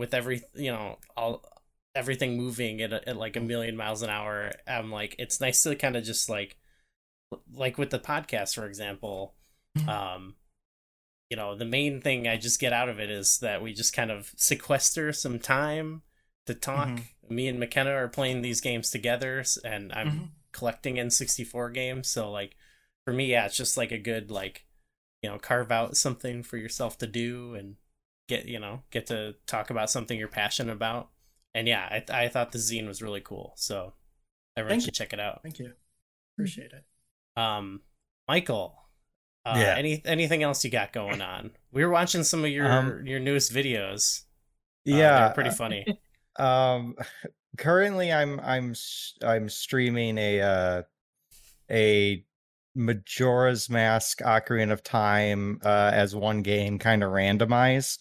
with every, you know, all everything moving at, at like a million miles an hour, I'm like, it's nice to kind of just like like with the podcast, for example, um you know, the main thing I just get out of it is that we just kind of sequester some time to talk. Mm-hmm. Me and McKenna are playing these games together, and I'm mm-hmm. collecting N sixty-four games, so like for me, yeah, it's just like a good, like, you know, carve out something for yourself to do and get, you know, get to talk about something you're passionate about. And yeah, I, th- I thought the zine was really cool, so everyone Thank should you. check it out. Thank you, appreciate it. Um, Michael, uh, yeah. any anything else you got going on? We were watching some of your um, your newest videos. Yeah, uh, they're pretty funny. Um, currently, I'm I'm I'm streaming a uh, a Majora's Mask Ocarina of Time uh, as one game, kind of randomized.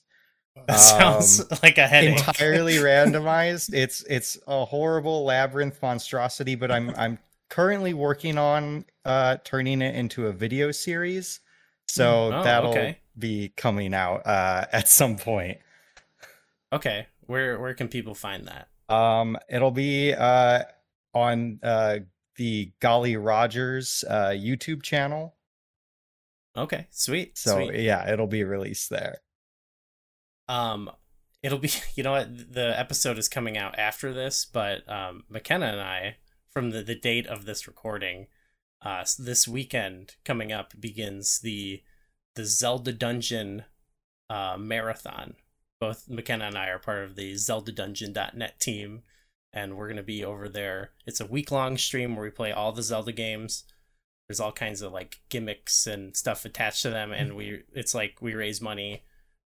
That sounds um, like a headache. Entirely randomized. It's it's a horrible labyrinth monstrosity, but I'm I'm currently working on uh, turning it into a video series, so oh, that'll okay. be coming out uh, at some point. Okay, where where can people find that? Um, it'll be uh, on uh, the Golly Rogers uh, YouTube channel. Okay, sweet. So sweet. Yeah, it'll be released there. Um, it'll be, you know what, the episode is coming out after this, but um, McKenna and I, from the, the date of this recording, uh, this weekend coming up begins the the Zelda Dungeon uh, marathon. Both McKenna and I are part of the Zelda Dungeon dot net team, and we're going to be over there. It's a week-long stream where we play all the Zelda games. There's all kinds of like gimmicks and stuff attached to them, and we it's like we raise money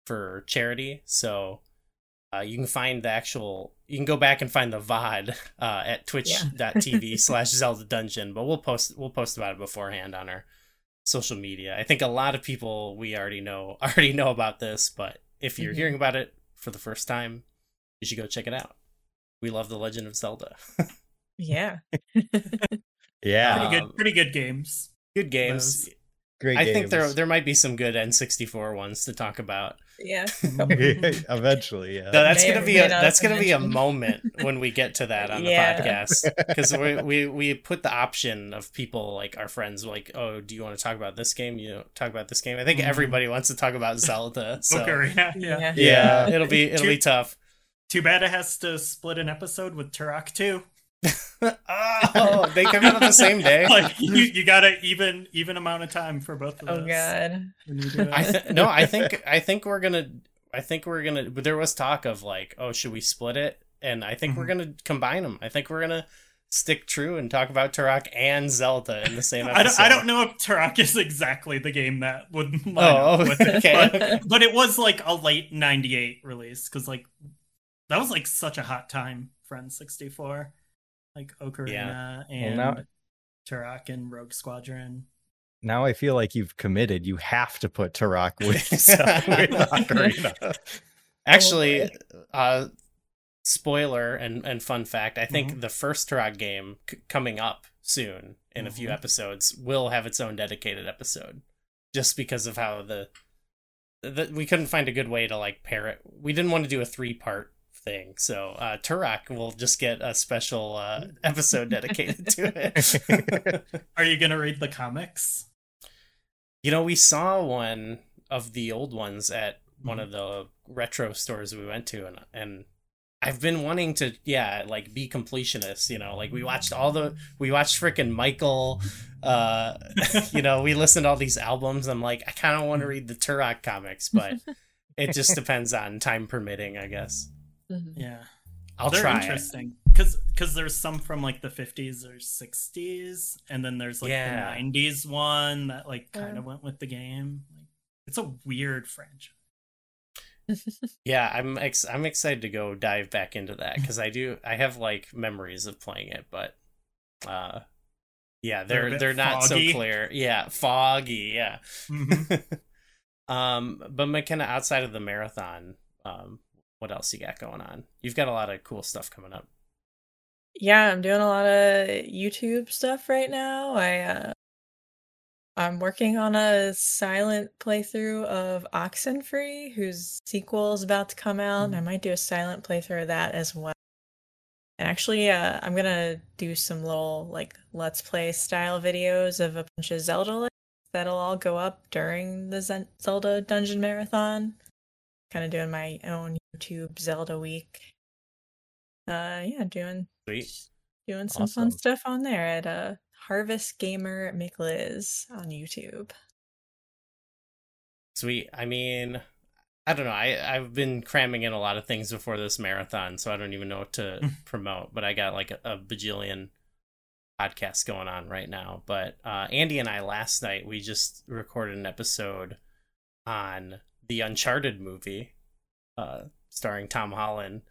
for charity. So uh, you can find the actual, you can go back and find the V O D uh, at twitch dot t v slash Zelda Dungeon. But we'll post we'll post about it beforehand on our social media. I think a lot of people we already know already know about this, but if you're mm-hmm. hearing about it for the first time, you should go check it out. We love The Legend of Zelda. Yeah. Yeah, pretty good, pretty good games. Good games. Those. Great. I games. think there there might be some good N sixty-four ones to talk about. Yeah. Eventually, yeah. No, that's may gonna be a that's gonna mentioned. be a moment when we get to that on yeah. the podcast, because we, we we put the option of people like our friends like, oh, do you want to talk about this game? You know, talk about this game. I think mm-hmm. everybody wants to talk about Zelda. So okay, yeah, yeah. Yeah. yeah, yeah, it'll be it'll too, be tough. Too bad it has to split an episode with Turok two. Oh, they come out on the same day. Like, you, you got an even even amount of time for both of us. Oh god. I th- no, I think I think we're gonna I think we're gonna. But there was talk of like, oh, should we split it? And I think mm-hmm. we're gonna combine them. I think we're gonna stick true and talk about Turok and Zelda in the same episode. I don't, I don't know if Turok is exactly the game that would line oh, up with okay. it, but, but it was like a late ninety-eight release, because like that was like such a hot time for N sixty-four. Like Ocarina yeah. and well, now, Turok and Rogue Squadron. Now I feel like you've committed. You have to put Turok with, with Ocarina. Actually, uh, spoiler and, and fun fact, I think mm-hmm. the first Turok game c- coming up soon in mm-hmm. a few episodes will have its own dedicated episode, just because of how the, the we couldn't find a good way to like pair it. We didn't want to do a three-part thing, so uh Turok will just get a special uh episode dedicated to it. Are you gonna read the comics? You know, we saw one of the old ones at mm-hmm. one of the retro stores we went to, and and I've been wanting to yeah like be completionist, you know, like we watched all the we watched freaking Michael, uh you know, we listened to all these albums. I'm like, I kind of want to read the Turok comics, but it just depends on time permitting, I guess. Mm-hmm. Yeah, I'll They're try. Interesting, because because there's some from like the fifties or sixties, and then there's like yeah. the nineties one that like kind of yeah. went with the game. Like, it's a weird franchise. Yeah, I'm ex- I'm excited to go dive back into that, because I do I have like memories of playing it, but uh, yeah, they're they're, they're not so clear. Yeah, foggy. Yeah. Mm-hmm. um, but McKenna, outside of the marathon, um. what else you got going on? You've got a lot of cool stuff coming up. Yeah, I'm doing a lot of YouTube stuff right now. I uh, I'm working on a silent playthrough of Oxenfree, whose sequel is about to come out. Mm-hmm. I might do a silent playthrough of that as well. And actually, uh, I'm gonna do some little like Let's Play style videos of a bunch of Zelda lists that'll all go up during the Zen- Zelda Dungeon Marathon. Kind of doing my own YouTube Zelda week. Uh yeah, doing Sweet. doing some awesome. fun stuff on there at uh Harvest Gamer McLiz on YouTube. Sweet. I mean, I don't know. I, I've been cramming in a lot of things before this marathon, so I don't even know what to promote, but I got like a, a bajillion podcasts going on right now. But uh Andy and I last night we just recorded an episode on the Uncharted movie, uh, starring Tom Holland,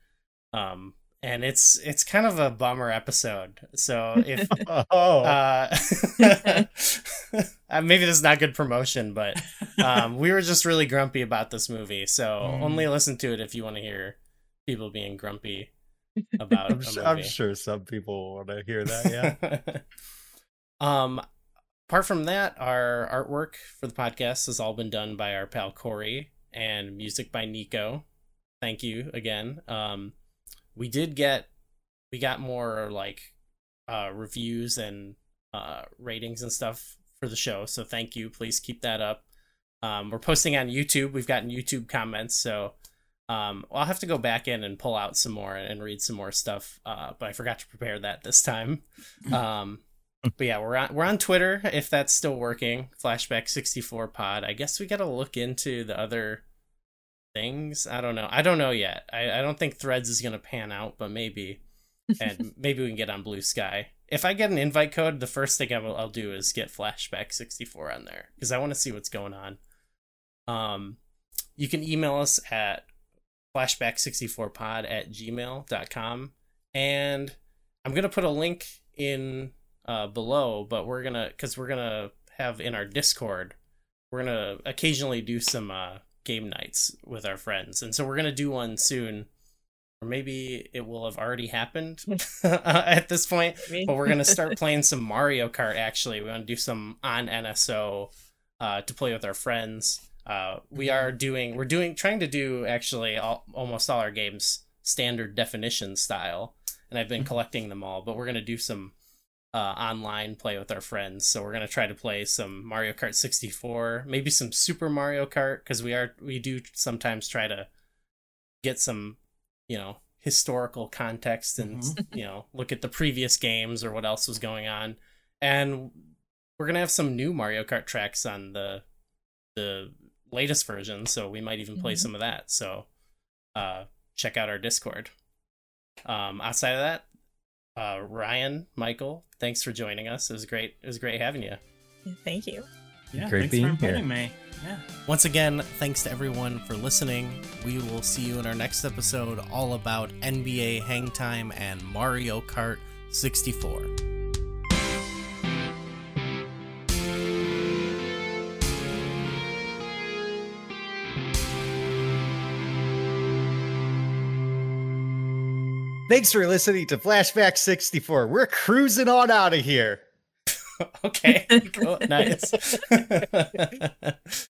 um, and it's it's kind of a bummer episode. So if oh. uh, maybe this is not good promotion, but um, we were just really grumpy about this movie. So mm. only listen to it if you want to hear people being grumpy about I'm a movie. I'm sure some people want to hear that. Yeah. um. Apart from that, our artwork for the podcast has all been done by our pal Corey, and music by Nico. Thank you again. Um, we did get, we got more like uh, reviews and uh, ratings and stuff for the show. So thank you. Please keep that up. Um, we're posting on YouTube. We've gotten YouTube comments. So um, I'll have to go back in and pull out some more and read some more stuff. Uh, but I forgot to prepare that this time. Um But yeah, we're on we're on Twitter, if that's still working. Flashback sixty-four pod. I guess we got to look into the other things. I don't know. I don't know yet. I, I don't think Threads is going to pan out, but maybe. And maybe we can get on Blue Sky. If I get an invite code, the first thing I'll, I'll do is get Flashback sixty-four on there, because I want to see what's going on. Um, you can email us at flashback sixty-four pod at gmail dot com. And I'm going to put a link in uh, below, but we're going to, because we're going to have in our Discord, we're going to occasionally do some uh, game nights with our friends. And so we're going to do one soon. Or maybe it will have already happened at this point, but we're going to start playing some Mario Kart. Actually, we want to do some on N S O uh, to play with our friends. Uh, we are doing, we're doing, trying to do actually all, almost all our games standard definition style. And I've been collecting them all, but we're going to do some uh, online play with our friends. So we're going to try to play some Mario Kart sixty-four, maybe some Super Mario Kart. Cause we are, we do sometimes try to get some, you know, historical context and, mm-hmm. you know, look at the previous games or what else was going on. And we're going to have some new Mario Kart tracks on the, the latest version. So we might even play mm-hmm. some of that. So, uh, check out our Discord. Um, outside of that, uh, Ryan, Michael, thanks for joining us. It was great. It was great having you. Thank you. Yeah, great being here. Thanks for inviting me. Yeah. Once again, thanks to everyone for listening. We will see you in our next episode, all about N B A Hangtime and Mario Kart sixty-four. Thanks for listening to Flashback sixty-four. We're cruising on out of here. Okay. Cool. Nice.